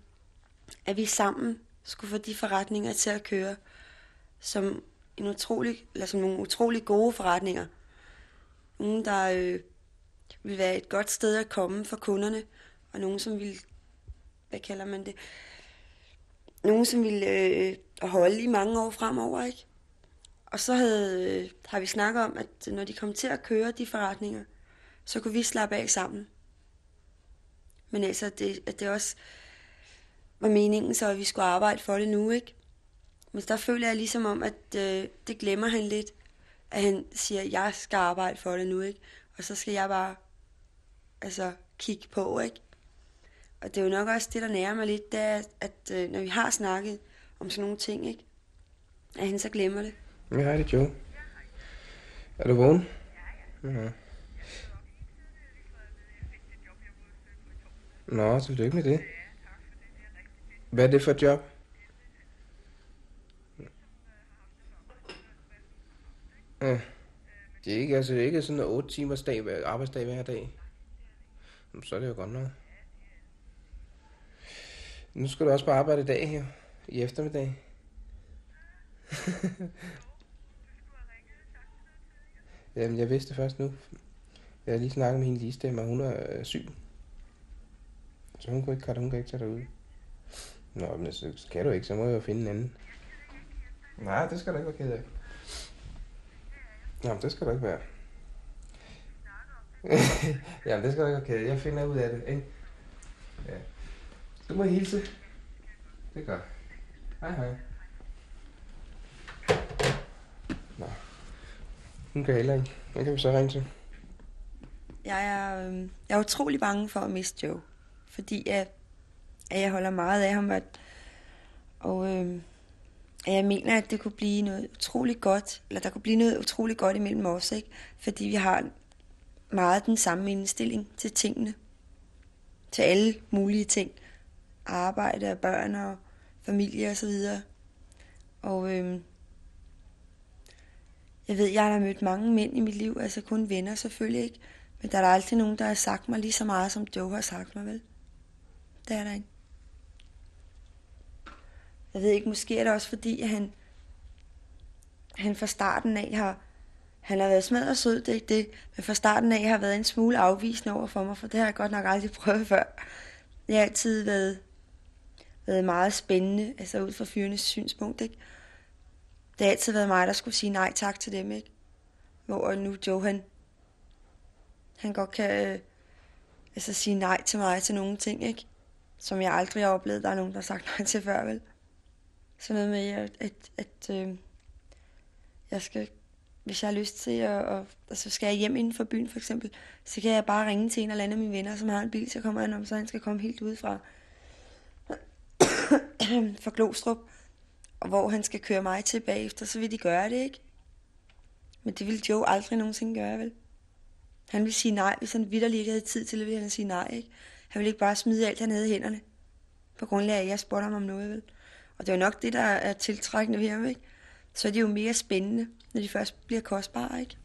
at vi sammen skulle få de forretninger til at køre som, en utrolig, eller som nogle utrolig gode forretninger. Nogle, der øh, ville være et godt sted at komme for kunderne, og nogle, som ville, hvad kalder man det, nogle, som ville øh, holde i mange år fremover, ikke? Og så havde, øh, har vi snakket om, at når de kom til at køre de forretninger, så kunne vi slappe af sammen. Men altså, det, at det også var meningen, så at vi skulle arbejde for det nu, ikke? Men der føler jeg ligesom om, at øh, det glemmer han lidt. At han siger, at jeg skal arbejde for det nu, ikke? Og så skal jeg bare, altså, kigge på, ikke? Og det er jo nok også det, der nærer mig lidt, det er, at øh, når vi har snakket om sådan nogle ting, ikke? At han så glemmer det. Ja, hej, det er Joe. Er du vågen? Ja, ja. Nå, så lykke med det. Hvad er det for et job? Ja. Det er ikke, altså, det er ikke sådan en otte timers dag, arbejdsdag hver dag. Så er det jo godt nok. Nu skal du også på arbejde i dag her, i eftermiddag. Jamen, jeg vidste det først nu. Jeg har lige snakket med hende ligestemme, og hun er syg. Så hun kan ikke, hun kan ikke tage dig ud. Nå, men så kan du ikke, så må jeg jo finde en anden. Nej, det skal da ikke være ked af. Jamen, det skal da ikke være. Jamen, det skal da ikke være ked af. Jeg finder ud af det, ikke? Ja. Du må hilse. Det gør. Hej, hej. Nå. Hun kan heller ikke. Hvad kan vi så ringe til? Jeg er, øh, jeg er utrolig bange for at miste Joe. Fordi at, at jeg holder meget af ham, at, og øh, at jeg mener, at det kunne blive noget utroligt godt, eller der kunne blive noget utroligt godt imellem os, ikke? Fordi vi har meget den samme indstilling til tingene, til alle mulige ting, arbejde og børn og familie og så videre. Og øh, jeg ved, jeg har mødt mange mænd i mit liv, altså kun venner selvfølgelig, ikke, men der er der altid nogen, der har sagt mig lige så meget, som Joe har sagt mig, vel? Det er der ikke. Jeg ved ikke, måske er det også fordi, at han, han fra starten af har, han har været smadret sød, det er ikke det, men fra starten af har været en smule afvisende over for mig, for det har jeg godt nok aldrig prøvet før. Jeg har altid været, været meget spændende, altså ud fra fyrenes synspunkt, ikke? Det har altid været mig, der skulle sige nej tak til dem, ikke? Hvor nu Joe, han, han godt kan øh, altså sige nej til mig til nogle ting, ikke? Som jeg aldrig har oplevet, der er nogen, der har sagt nej til før, vel? Sådan noget med, at, at, at øh, jeg skal hvis jeg har lyst til, at, og, og så skal jeg hjem inden for byen for eksempel, så kan jeg bare ringe til en eller anden af mine venner, som har en bil, så kommer han om, så han skal komme helt udefra fra Glostrup, og hvor han skal køre mig til bagefter, så vil de gøre det, ikke? Men det ville Joe aldrig nogensinde gøre, vel? Han ville sige nej, hvis han vitterlig ikke havde tid til det, ville han sige nej, ikke? Han ville ikke bare smide alt, han havde i hænderne, på grundlag af, at jeg spurgte ham om noget, vel? Og det er jo nok det, der er tiltrækkende ved ham, ikke? Så er de jo mere spændende, når de først bliver kostbare, ikke?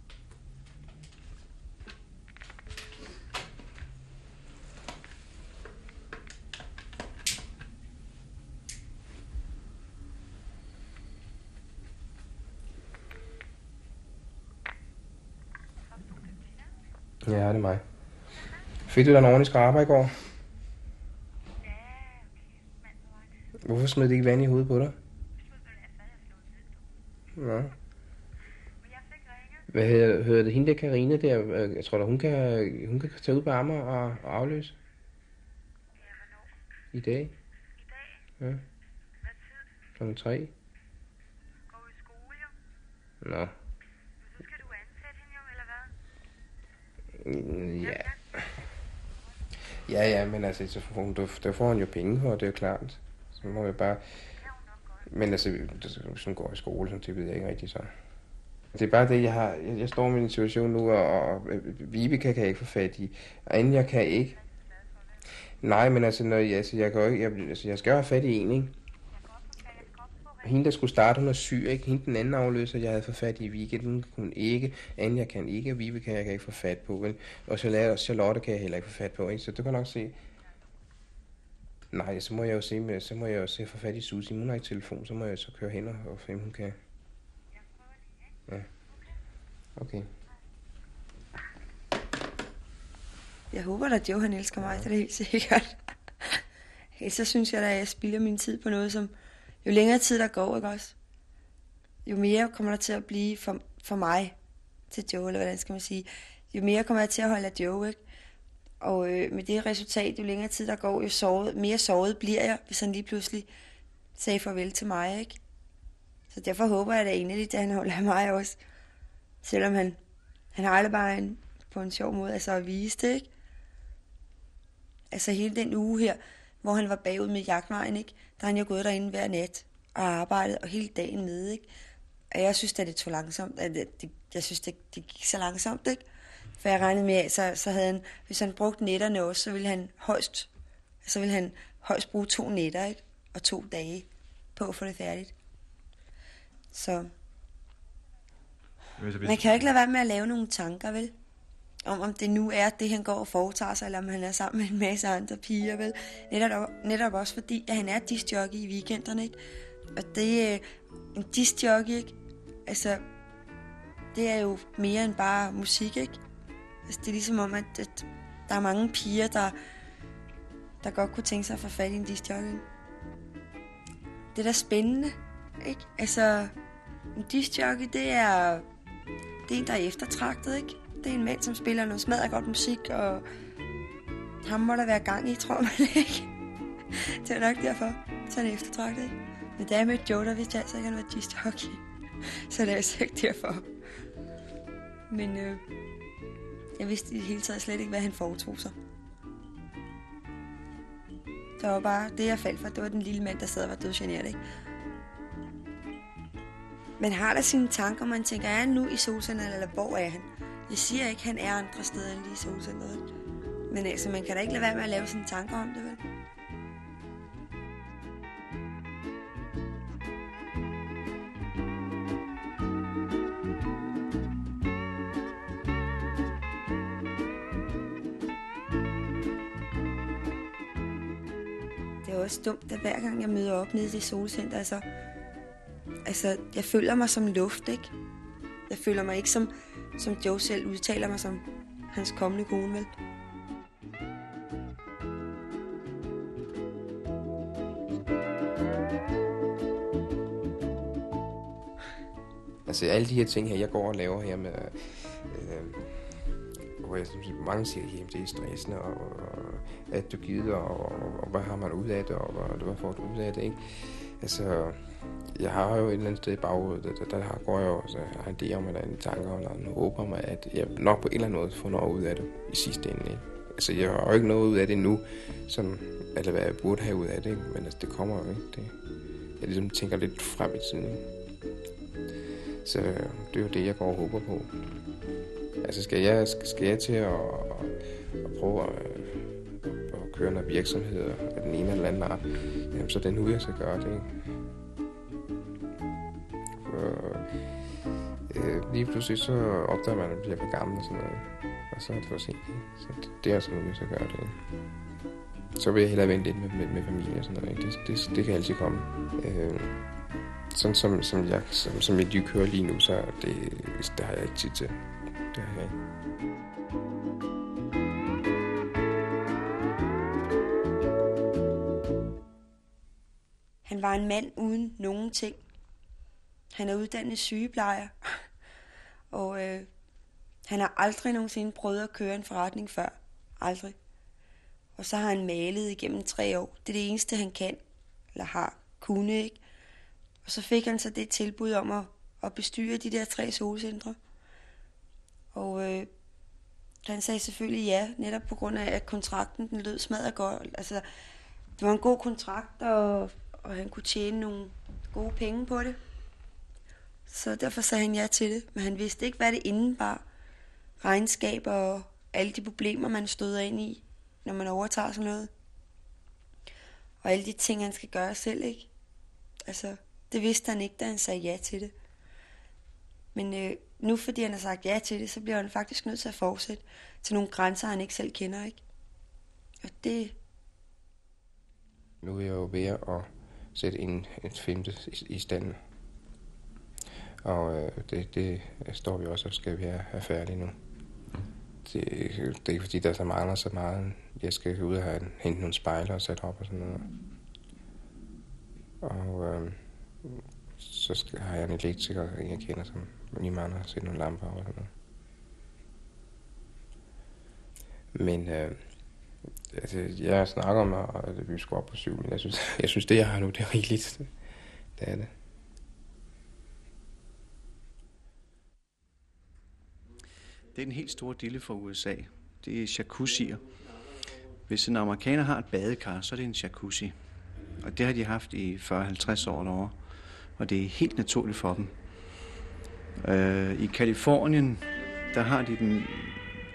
Ja, det er mig. Fik du da en ordentlig skraber i går? Hvorfor smed det ikke vand i hovedet på dig? Ja. Hvad hedder, hedder det, hende der Karina der? Jeg tror da, hun kan, hun kan tage ud på Amager og, og afløse. I dag? I dag? Ja. Klokken tre. Går i skole, jo. Nå. Så skal du ansætte hende, jo, eller hvad? Ja. Ja, ja, men altså, så får hun, der får hun jo penge for, det er jo klart. Så må jeg bare... Men altså, hvis hun går i skole, så det ved jeg ikke rigtigt så. Det er bare det, jeg har... Jeg, jeg står med en situation nu, og, og Vibeke kan jeg ikke få fat i. Og inden jeg kan ikke... Nej, men altså, når, altså jeg kan jo ikke... Jeg, altså, jeg skal jo have fat i en, ikke? Hende, der skulle starte, hun er syg, ikke? Hende, den anden afløser, jeg havde fået fat i i weekenden, hun ikke. Anden, jeg kan ikke, og Vibeke jeg kan ikke få fat på, vel? Og Charlotte kan jeg heller ikke få fat på, ikke? Så du kan nok se... Nej, så må jeg jo se med, så må jeg jo se for fat i Susie. Hun har ikke telefon, så må jeg så køre hen og finde hun kan. Ja. Okay. Jeg håber da, Joe han elsker mig, ja. Det er det helt sikkert. Så synes jeg da, at jeg spilder min tid på noget, som jo længere tid der går, ikke også? Jo mere kommer der til at blive for, for mig til Joe, eller hvordan skal man sige? Jo mere kommer jeg til at holde af Joe, ikke? Og øh, med det resultat, jo længere tid der går, jo såret, mere såret bliver jeg, hvis han lige pludselig sagde farvel til mig, ikke? Så derfor håber jeg da egentlig, at han holder af mig også. Selvom han, han har aldrig bare en, på en sjov måde altså at vise det, ikke? Altså hele den uge her, hvor han var bagud med jagtvejen, ikke? Der har han jo gået derinde hver nat og arbejdet og hele dagen med, ikke? Og jeg synes da, det tog langsomt. Det, jeg synes, det, det gik så langsomt, ikke? For jeg regnede med, at så, så havde han, hvis han brugte nætterne også, så ville han højst, så ville han højst bruge to nætter, ikke? Og to dage på at få det færdigt. Så man kan jo ikke lade være med at lave nogle tanker, vel? Om om det nu er det, han går og foretager sig, eller om han er sammen med en masse andre piger, vel? Netop, netop også fordi, at han er discjockey i weekenderne, ikke? Og det er en discjockey, ikke? Altså, det er jo mere end bare musik, ikke? Altså, det er ligesom om, at, at der er mange piger, der, der godt kunne tænke sig at få fat i en discjockey. Det er da spændende, ikke? Altså, en discjockey, det er, det er en, der er eftertragtet, ikke? Det er en mand, som spiller noget smadret godt musik, og ham må der være gang i, tror man, ikke? Det er nok derfor, så er det eftertragtet, ikke? Men da jeg mødte Joe, der vidste jeg altså ikke, at han var discjockey. Så det er altså ikke derfor. Men øh, jeg vidste i det hele taget slet ikke, hvad han foretog sig. Der var bare det, jeg faldt for. Det var den lille mand, der sad og var dødgeneret, ikke? Man har da sine tanker, man tænker, er han nu i solcenteret, eller hvor er han? Jeg siger ikke, han er andre steder end lige i solcenteret. Men altså, man kan da ikke lade være med at lave sine tanker om det, vel? Det er også dumt, at hver gang jeg møder op nede i det solcenter, altså, altså, jeg føler mig som luft, ikke? Jeg føler mig ikke som, som Joe selv udtaler mig som hans kommende kone, vel? Altså, alle de her ting her, jeg går og laver her med, øh, hvor jeg, mange siger, at det er stressende, og, og at du gider, og, og, og hvad har man ud af det, og, og hvad får du ud af det, ikke? altså, jeg har jo et eller andet sted i baghovedet, der, der går jeg også, jeg har idéer om, at der er en tanker, og jeg håber mig, at jeg nok på en eller anden måde får noget ud af det i sidste ende. Ikke? Altså, jeg har jo ikke noget ud af det nu, som, eller hvad jeg burde have ud af det, ikke? Men altså, det kommer jo ikke. Det, jeg ligesom tænker lidt frem i tiden. Ikke? Så det er jo det, jeg går og håber på. Altså, skal jeg, skal jeg til at, at prøve at, at køre nogle virksomheder af den ene eller anden art, jamen, så er det nu, jeg skal gøre det, ikke? For, øh, lige pludselig så opdager man, at man bliver for gammel og sådan noget. Og så er det for sent. Så det, det er sådan, jeg skal gøre det. Så vil jeg hellere vente lidt med, med, med familie og sådan noget. Det, det, det kan altid komme. Øh, sådan som, som, jeg, som, som jeg kører lige nu, så det, det har jeg ikke tid til. Det har jeg ikke. Han var en mand uden nogen ting. Han er uddannet sygeplejer, og øh, han har aldrig nogensinde prøvet at køre en forretning før. Aldrig. Og så har han malet igennem tre år. Det er det eneste, han kan, eller har, kunne ikke. Og så fik han så det tilbud om at, at bestyre de der tre solcentre. Og øh, han sagde selvfølgelig ja, netop på grund af, at kontrakten den lød smadret godt. Altså, det var en god kontrakt, og, og han kunne tjene nogle gode penge på det. Så derfor sagde han ja til det, men han vidste ikke, hvad det indebar. Regnskaber og alle de problemer, man støder ind i, når man overtager sådan noget. Og alle de ting, han skal gøre selv, ikke? Altså, det vidste han ikke, da han sagde ja til det. Men øh, nu, fordi han har sagt ja til det, så bliver han faktisk nødt til at fortsætte til nogle grænser, han ikke selv kender, ikke? Og det... Nu er jeg jo ved at sætte en, en femte i stand. Og øh, det, det står vi også, at skal vi have færdig nu. Det, det er ikke fordi, der så mangler så meget. Jeg skal ud og have, hente nogle spejler og sætte op og sådan noget. Og øh, så skal, har jeg en elektriker, jeg kender, som lige mangler at sætte nogle lamper og sådan noget. Men øh, altså, jeg snakker om, at vi skal op på syv, men jeg synes, jeg synes det jeg har nu, det er rigeligt. Det er det. Det er den helt store dille for U S A. Det er jacuzzier. Hvis en amerikaner har et badekar, så er det en jacuzzi. Og det har de haft i fyrre til halvtreds år derovre. Og det er helt naturligt for dem. Øh, I Californien, der har de dem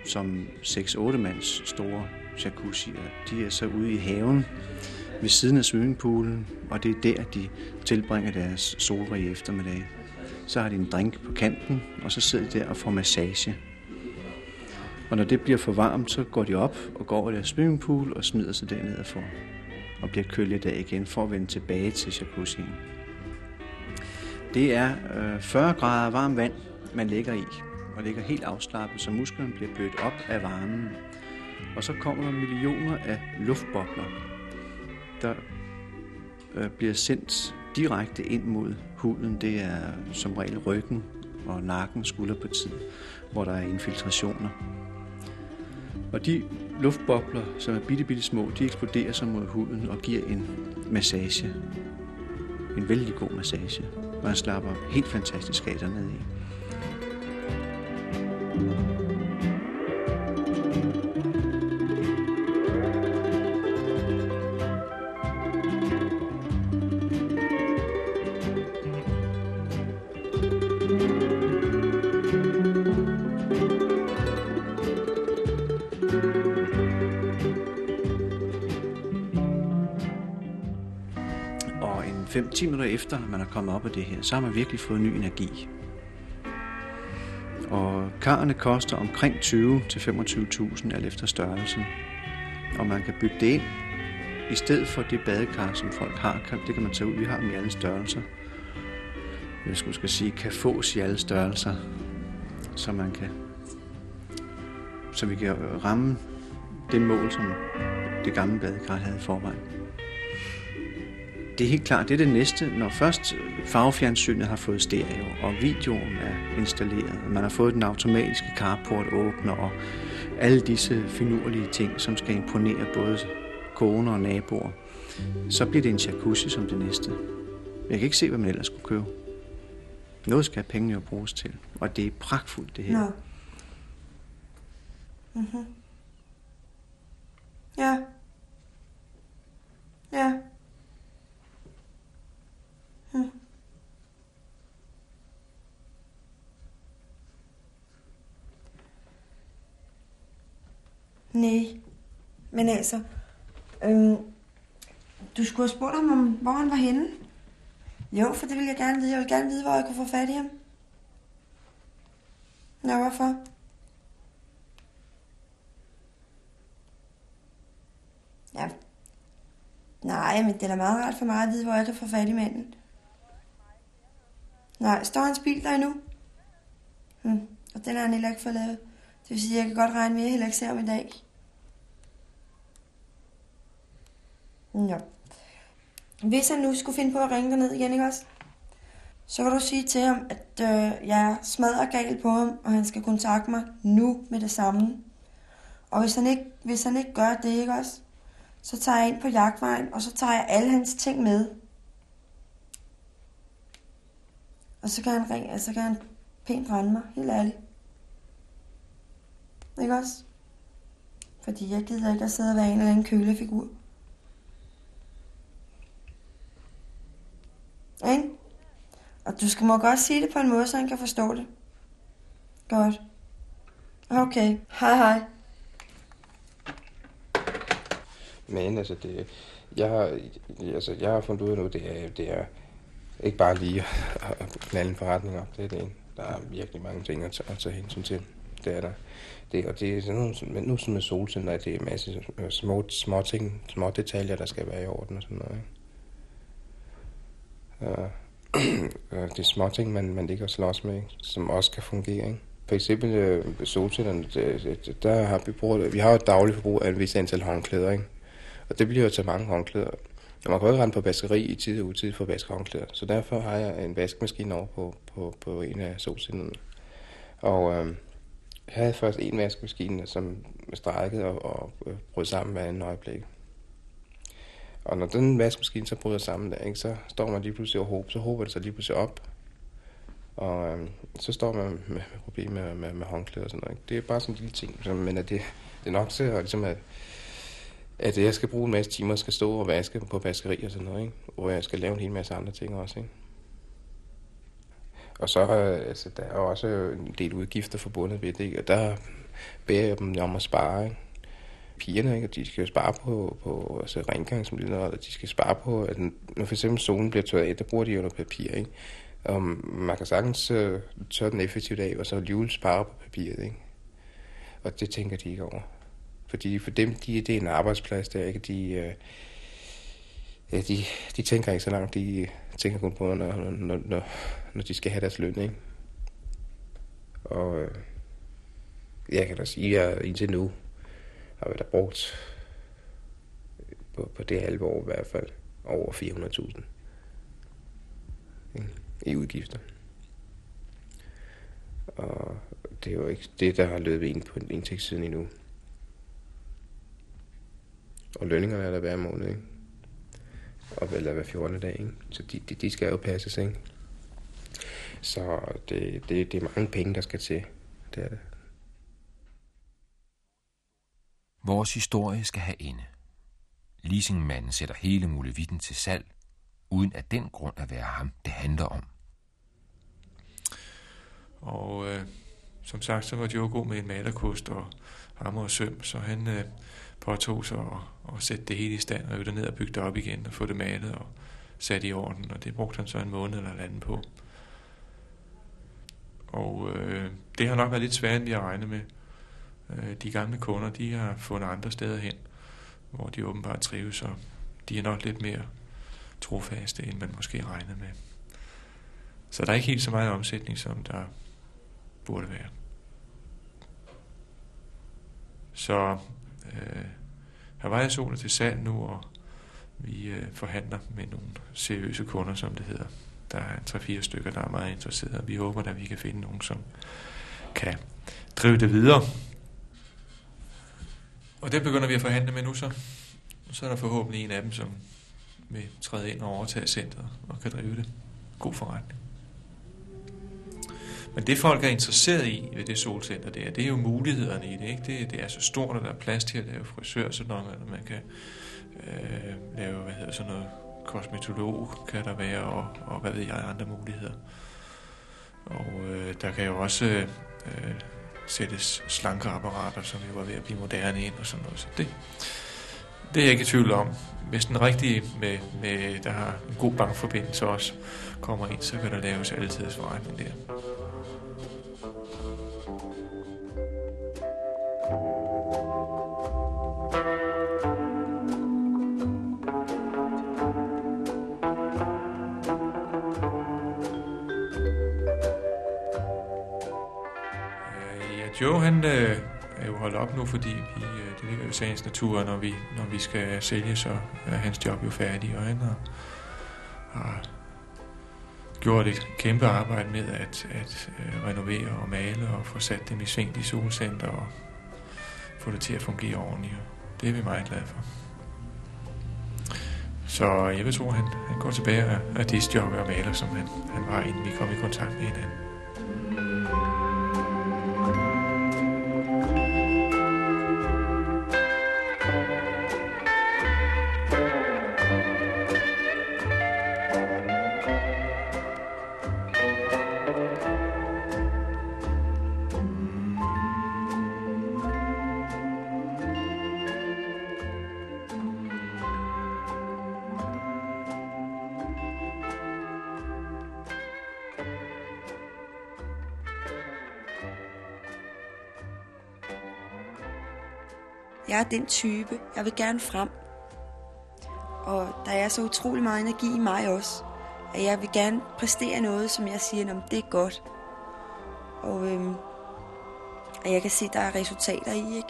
som seks otte mands store jacuzzier. De er så ude i haven ved siden af swimmingpoolen. Og det er der, de tilbringer deres solrige eftermiddage. Så har de en drink på kanten, og så sidder de der og får massage. Og når det bliver for varmt, så går de op og går over deres swimmingpool og smider sig dernede og får. Og bliver kølet af igen for at vende tilbage til jacuzzien. Det er øh, fyrre grader varmt vand, man ligger i. Og ligger helt afslappet, så musklerne bliver blødt op af varmen. Og så kommer der millioner af luftbobler, der øh, bliver sendt direkte ind mod huden. Det er som regel ryggen og nakken, skulderpartiet, hvor der er infiltrationer. Og de luftbobler, som er bitte, bitte små, de eksploderer sig mod huden og giver en massage. En vældig god massage. Man slapper helt fantastisk af dernede i. ti minutter efter, man er kommet op af det her, så har man virkelig fået ny energi. Og karrene koster omkring tyve til femogtyve tusind alt efter størrelsen. Og man kan bygge det ind, i stedet for det badekar, som folk har. Det kan man tage ud. Vi har dem i alle størrelser. Jeg skulle skal sige, kan fås i alle størrelser, så man kan, så vi kan ramme det mål, som det gamle badekar havde i forvejen. Det er helt klart, det er det næste, når først farvefjernsynet har fået stereo, og videoen er installeret, og man har fået den automatiske carport åbner, og alle disse finurlige ting, som skal imponere både koner og naboer, så bliver det en jacuzzi som det næste. Jeg kan ikke se, hvad man ellers skulle købe. Noget skal pengene jo bruges til, og det er pragtfuldt, det her. Ja. Mhm. Ja. Ja. Hm. Nej, men altså, øhm, du skulle have spurgt ham, om, hvor han var henne. Jo, for det ville jeg gerne vide. Jeg ville gerne vide, hvor jeg kunne få fat i ham. Nå, hvorfor? Ja. Nej, men det er da meget rart for mig at vide, hvor jeg kan få fat i manden. Nej, står hans bil der endnu? Hm, og den har han heller ikke fået lavet. Det vil sige, at jeg kan godt regne med, at jeg heller ikke ser ham i dag. Nå. Hvis han nu skulle finde på at ringe derned igen, ikke også? Så kan du sige til ham, at øh, jeg smadrer galt på ham, og han skal kontakte mig nu med det samme. Og hvis han ikke, hvis han ikke gør det, ikke også? Så tager jeg ind på jagtvejen, og så tager jeg alle hans ting med. Og så kan han ringe, og så kan han pænt rende mig, helt ærligt. Ikke også? Fordi jeg gider ikke at sidde og være en eller anden kølefigur. Ikke? Og du skal må godt sige det på en måde, så han kan forstå det. Godt. Okay. Hej hej. Men altså, det, jeg, har, altså, jeg har fundet ud af nu, det er, det er ikke bare lige at knalde en forretning op. Det er det ene. Der er virkelig mange ting at tage, at tage hensyn til. Det er der. Det, og det er sådan, men nu som med solceller, det er en masse små, små ting, små detaljer, der skal være i orden og sådan noget. Ikke? Og det er små ting, man, man ligger og slås med, ikke? Som også kan fungere, ikke? For eksempel solcellerne, der har vi brugt, vi har et dagligt forbrug af et vis antal håndklæder, ikke? Og det bliver jo til mange håndklæder. Og man kan jo ikke rende på vaskeri i tid og utid for at vaske håndklæder. Så derfor har jeg en vaskemaskine over på, på, på en af solcellerne. Og øh, jeg havde først en vaskemaskine, som strækkede og, og brød sammen hver anden øjeblik. Og når den vaskemaskine så bryder sammen der, ikke, så står man lige pludselig og håber, så håber det sig lige pludselig op. Og øhm, så står man med, med problemer med, med, med håndklæder og sådan noget. Ikke? Det er bare sådan en lille ting, som, men at det, det er nok til at, ligesom at, at jeg skal bruge en masse timer, skal stå og vaske på vaskeri og sådan noget, ikke? Hvor jeg skal lave en hel masse andre ting også, ikke? Og så altså, der er også en del udgifter forbundet ved det, ikke? Og der beder jeg dem om at spare, ikke? Pigerne, ikke? Og de skal jo spare på, på altså rengangsmidler, og de skal spare på, at når for eksempel solen bliver tørret af, der bruger de jo noget papir, ikke? Og man kan sagtens uh, tørre den effektivt af, og så alligevel spare på papiret, ikke? Og det tænker de ikke over. Fordi for dem, de, det er en arbejdsplads der, ikke? De... Uh, Ja, de, de tænker ikke så langt. De tænker kun på, når, når, når, når de skal have deres løn, ikke? Og øh, jeg kan da sige, at indtil nu har vi da brugt på, på det halve år i hvert fald over fire hundrede tusind i udgifter. Og det er jo ikke det, der har løbet ind på indtægtssiden endnu. Og lønningerne er der hver måned, ikke? Og vel at være fjortende dag, ikke? Så de, de, de skal jo passes, ikke? Så det, det, det er mange penge, der skal til. Det er det. Vores historie skal have ende. Leasingmanden sætter hele muligheden til salg, uden at den grund at være ham, det handler om. Og øh, som sagt, så var det jo god med en malerkost og hammer og søm, så han... Øh, påtog sig og, og sætte det hele i stand, og øvde ned og bygge det op igen, og få det malet og sat i orden, og det brugte han så en måned eller halvanden på. Og øh, det har nok været lidt svært, end vi har regnet med. Øh, de gamle kunder, de har fundet andre steder hen, hvor de åbenbart trives, og de er nok lidt mere trofaste, end man måske regnede med. Så der er ikke helt så meget omsætning, som der burde være. Så Øh, Hawaii-sol er til salg nu, og vi øh, forhandler med nogle seriøse kunder, som det hedder. Der er tre-fire stykker, der er meget interesserede, og vi håber, at vi kan finde nogen, som kan drive det videre. Og det begynder vi at forhandle med nu så. Så er der forhåbentlig en af dem, som vil træde ind og overtage centret og kan drive det. God forretning. Men det folk er interesseret i ved det solcenter der, det er jo mulighederne i det, ikke? Det, det er så stort, at der er plads til at lave frisørsaloner, eller man kan øh, lave, hvad hedder sådan noget, kosmetolog kan der være, og, og hvad ved jeg, andre muligheder. Og øh, der kan jo også øh, sættes slankeapparater, som jo var ved at blive moderne ind og sådan noget. Så det, det er jeg ikke i tvivl om. Hvis den rigtige, med, med, der har en god bankforbindelse også, kommer ind, så kan der laves altidens forretning der. Jo, han øh, er jo holdt op nu, fordi vi, øh, det ligger jo i sagens natur, når vi, når vi skal sælge, så er hans job jo færdig, og han har, har gjort et kæmpe arbejde med at, at øh, renovere og male og få sat dem i sving i solcenter og få det til at fungere ordentligt. Det er vi meget glade for. Så jeg vil tro, at han, han går tilbage af, af det job og maler, som han, han var, inden vi kom i kontakt med hinanden. Jeg er den type. Jeg vil gerne frem. Og der er så utrolig meget energi i mig også. At jeg vil gerne præstere noget, som jeg siger, det er godt. Og øhm, at jeg kan se, der er resultater i, ikke?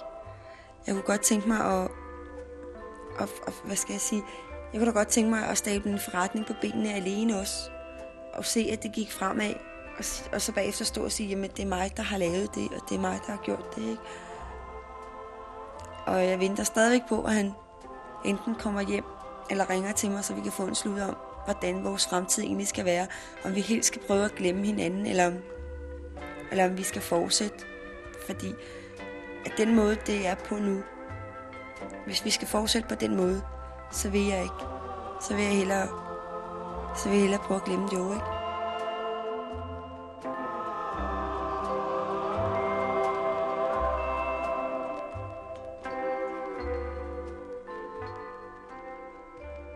Jeg kunne godt tænke mig at... Og, og, hvad skal jeg sige? Jeg kunne da godt tænke mig at stable en forretning på benene alene også. Og se, at det gik fremad. Og, og så bagefter stå og sige, jamen det er mig, der har lavet det, og det er mig, der har gjort det, ikke? Og jeg venter stadigvæk på, at han enten kommer hjem eller ringer til mig, så vi kan få en slut om, hvordan vores fremtid egentlig skal være. Om vi helt skal prøve at glemme hinanden, eller om, eller om vi skal fortsætte. Fordi at den måde, det er på nu, hvis vi skal fortsætte på den måde, så vil jeg ikke. Så vil jeg hellere, så vil jeg hellere prøve at glemme det jo, ikke?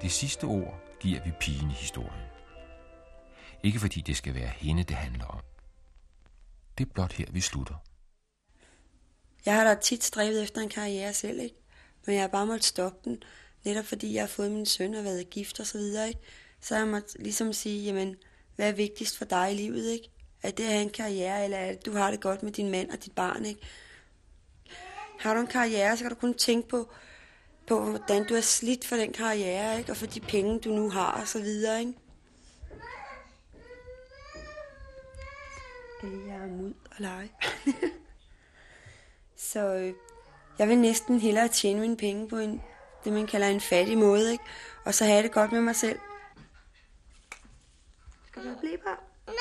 Det sidste ord giver vi pigen i historien. Ikke fordi det skal være hende, det handler om. Det er blot her, vi slutter. Jeg har da tit stræbet efter en karriere selv, ikke? Men jeg har bare måttet stoppe den. Netop fordi jeg har fået min søn og været gift og så videre, ikke? Så har jeg måttet ligesom sige, jamen, hvad er vigtigst for dig i livet, ikke? At det er en karriere, eller at du har det godt med din mand og dit barn, ikke? Har du en karriere, så kan du kun tænke på, på hvordan du er slidt for den karriere, ikke? Og for de penge, du nu har, og så videre, ikke? Jeg er mod og lege. Så øh, jeg vil næsten hellere tjene mine penge på en, det, man kalder en fattig måde, ikke? Og så have det godt med mig selv. Skal du have blæ på? Nej.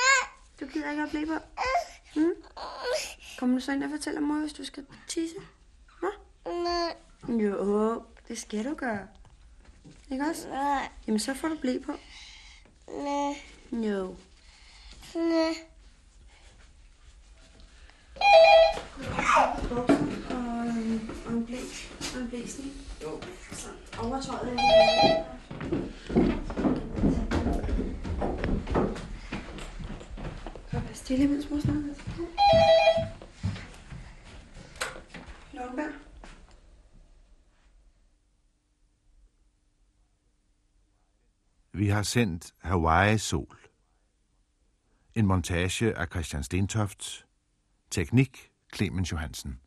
Du gider ikke have blæ på? Mm? Kommer du så ind og fortæller mor, hvis du skal tisse? Hva? Nej. Jo, det skal du gøre. Ikke også? Nej. Jamen, så får du blæ på. Nej. Jo. Nej. Og en blæ. Og en blæsning. Jo. Så overtøjet er det. Kan du være stille, mens mor snakker? Lundberg. Vi har sendt Hawaii-sol. En montage af Christian Stentoft. Teknik Clemens Johansen.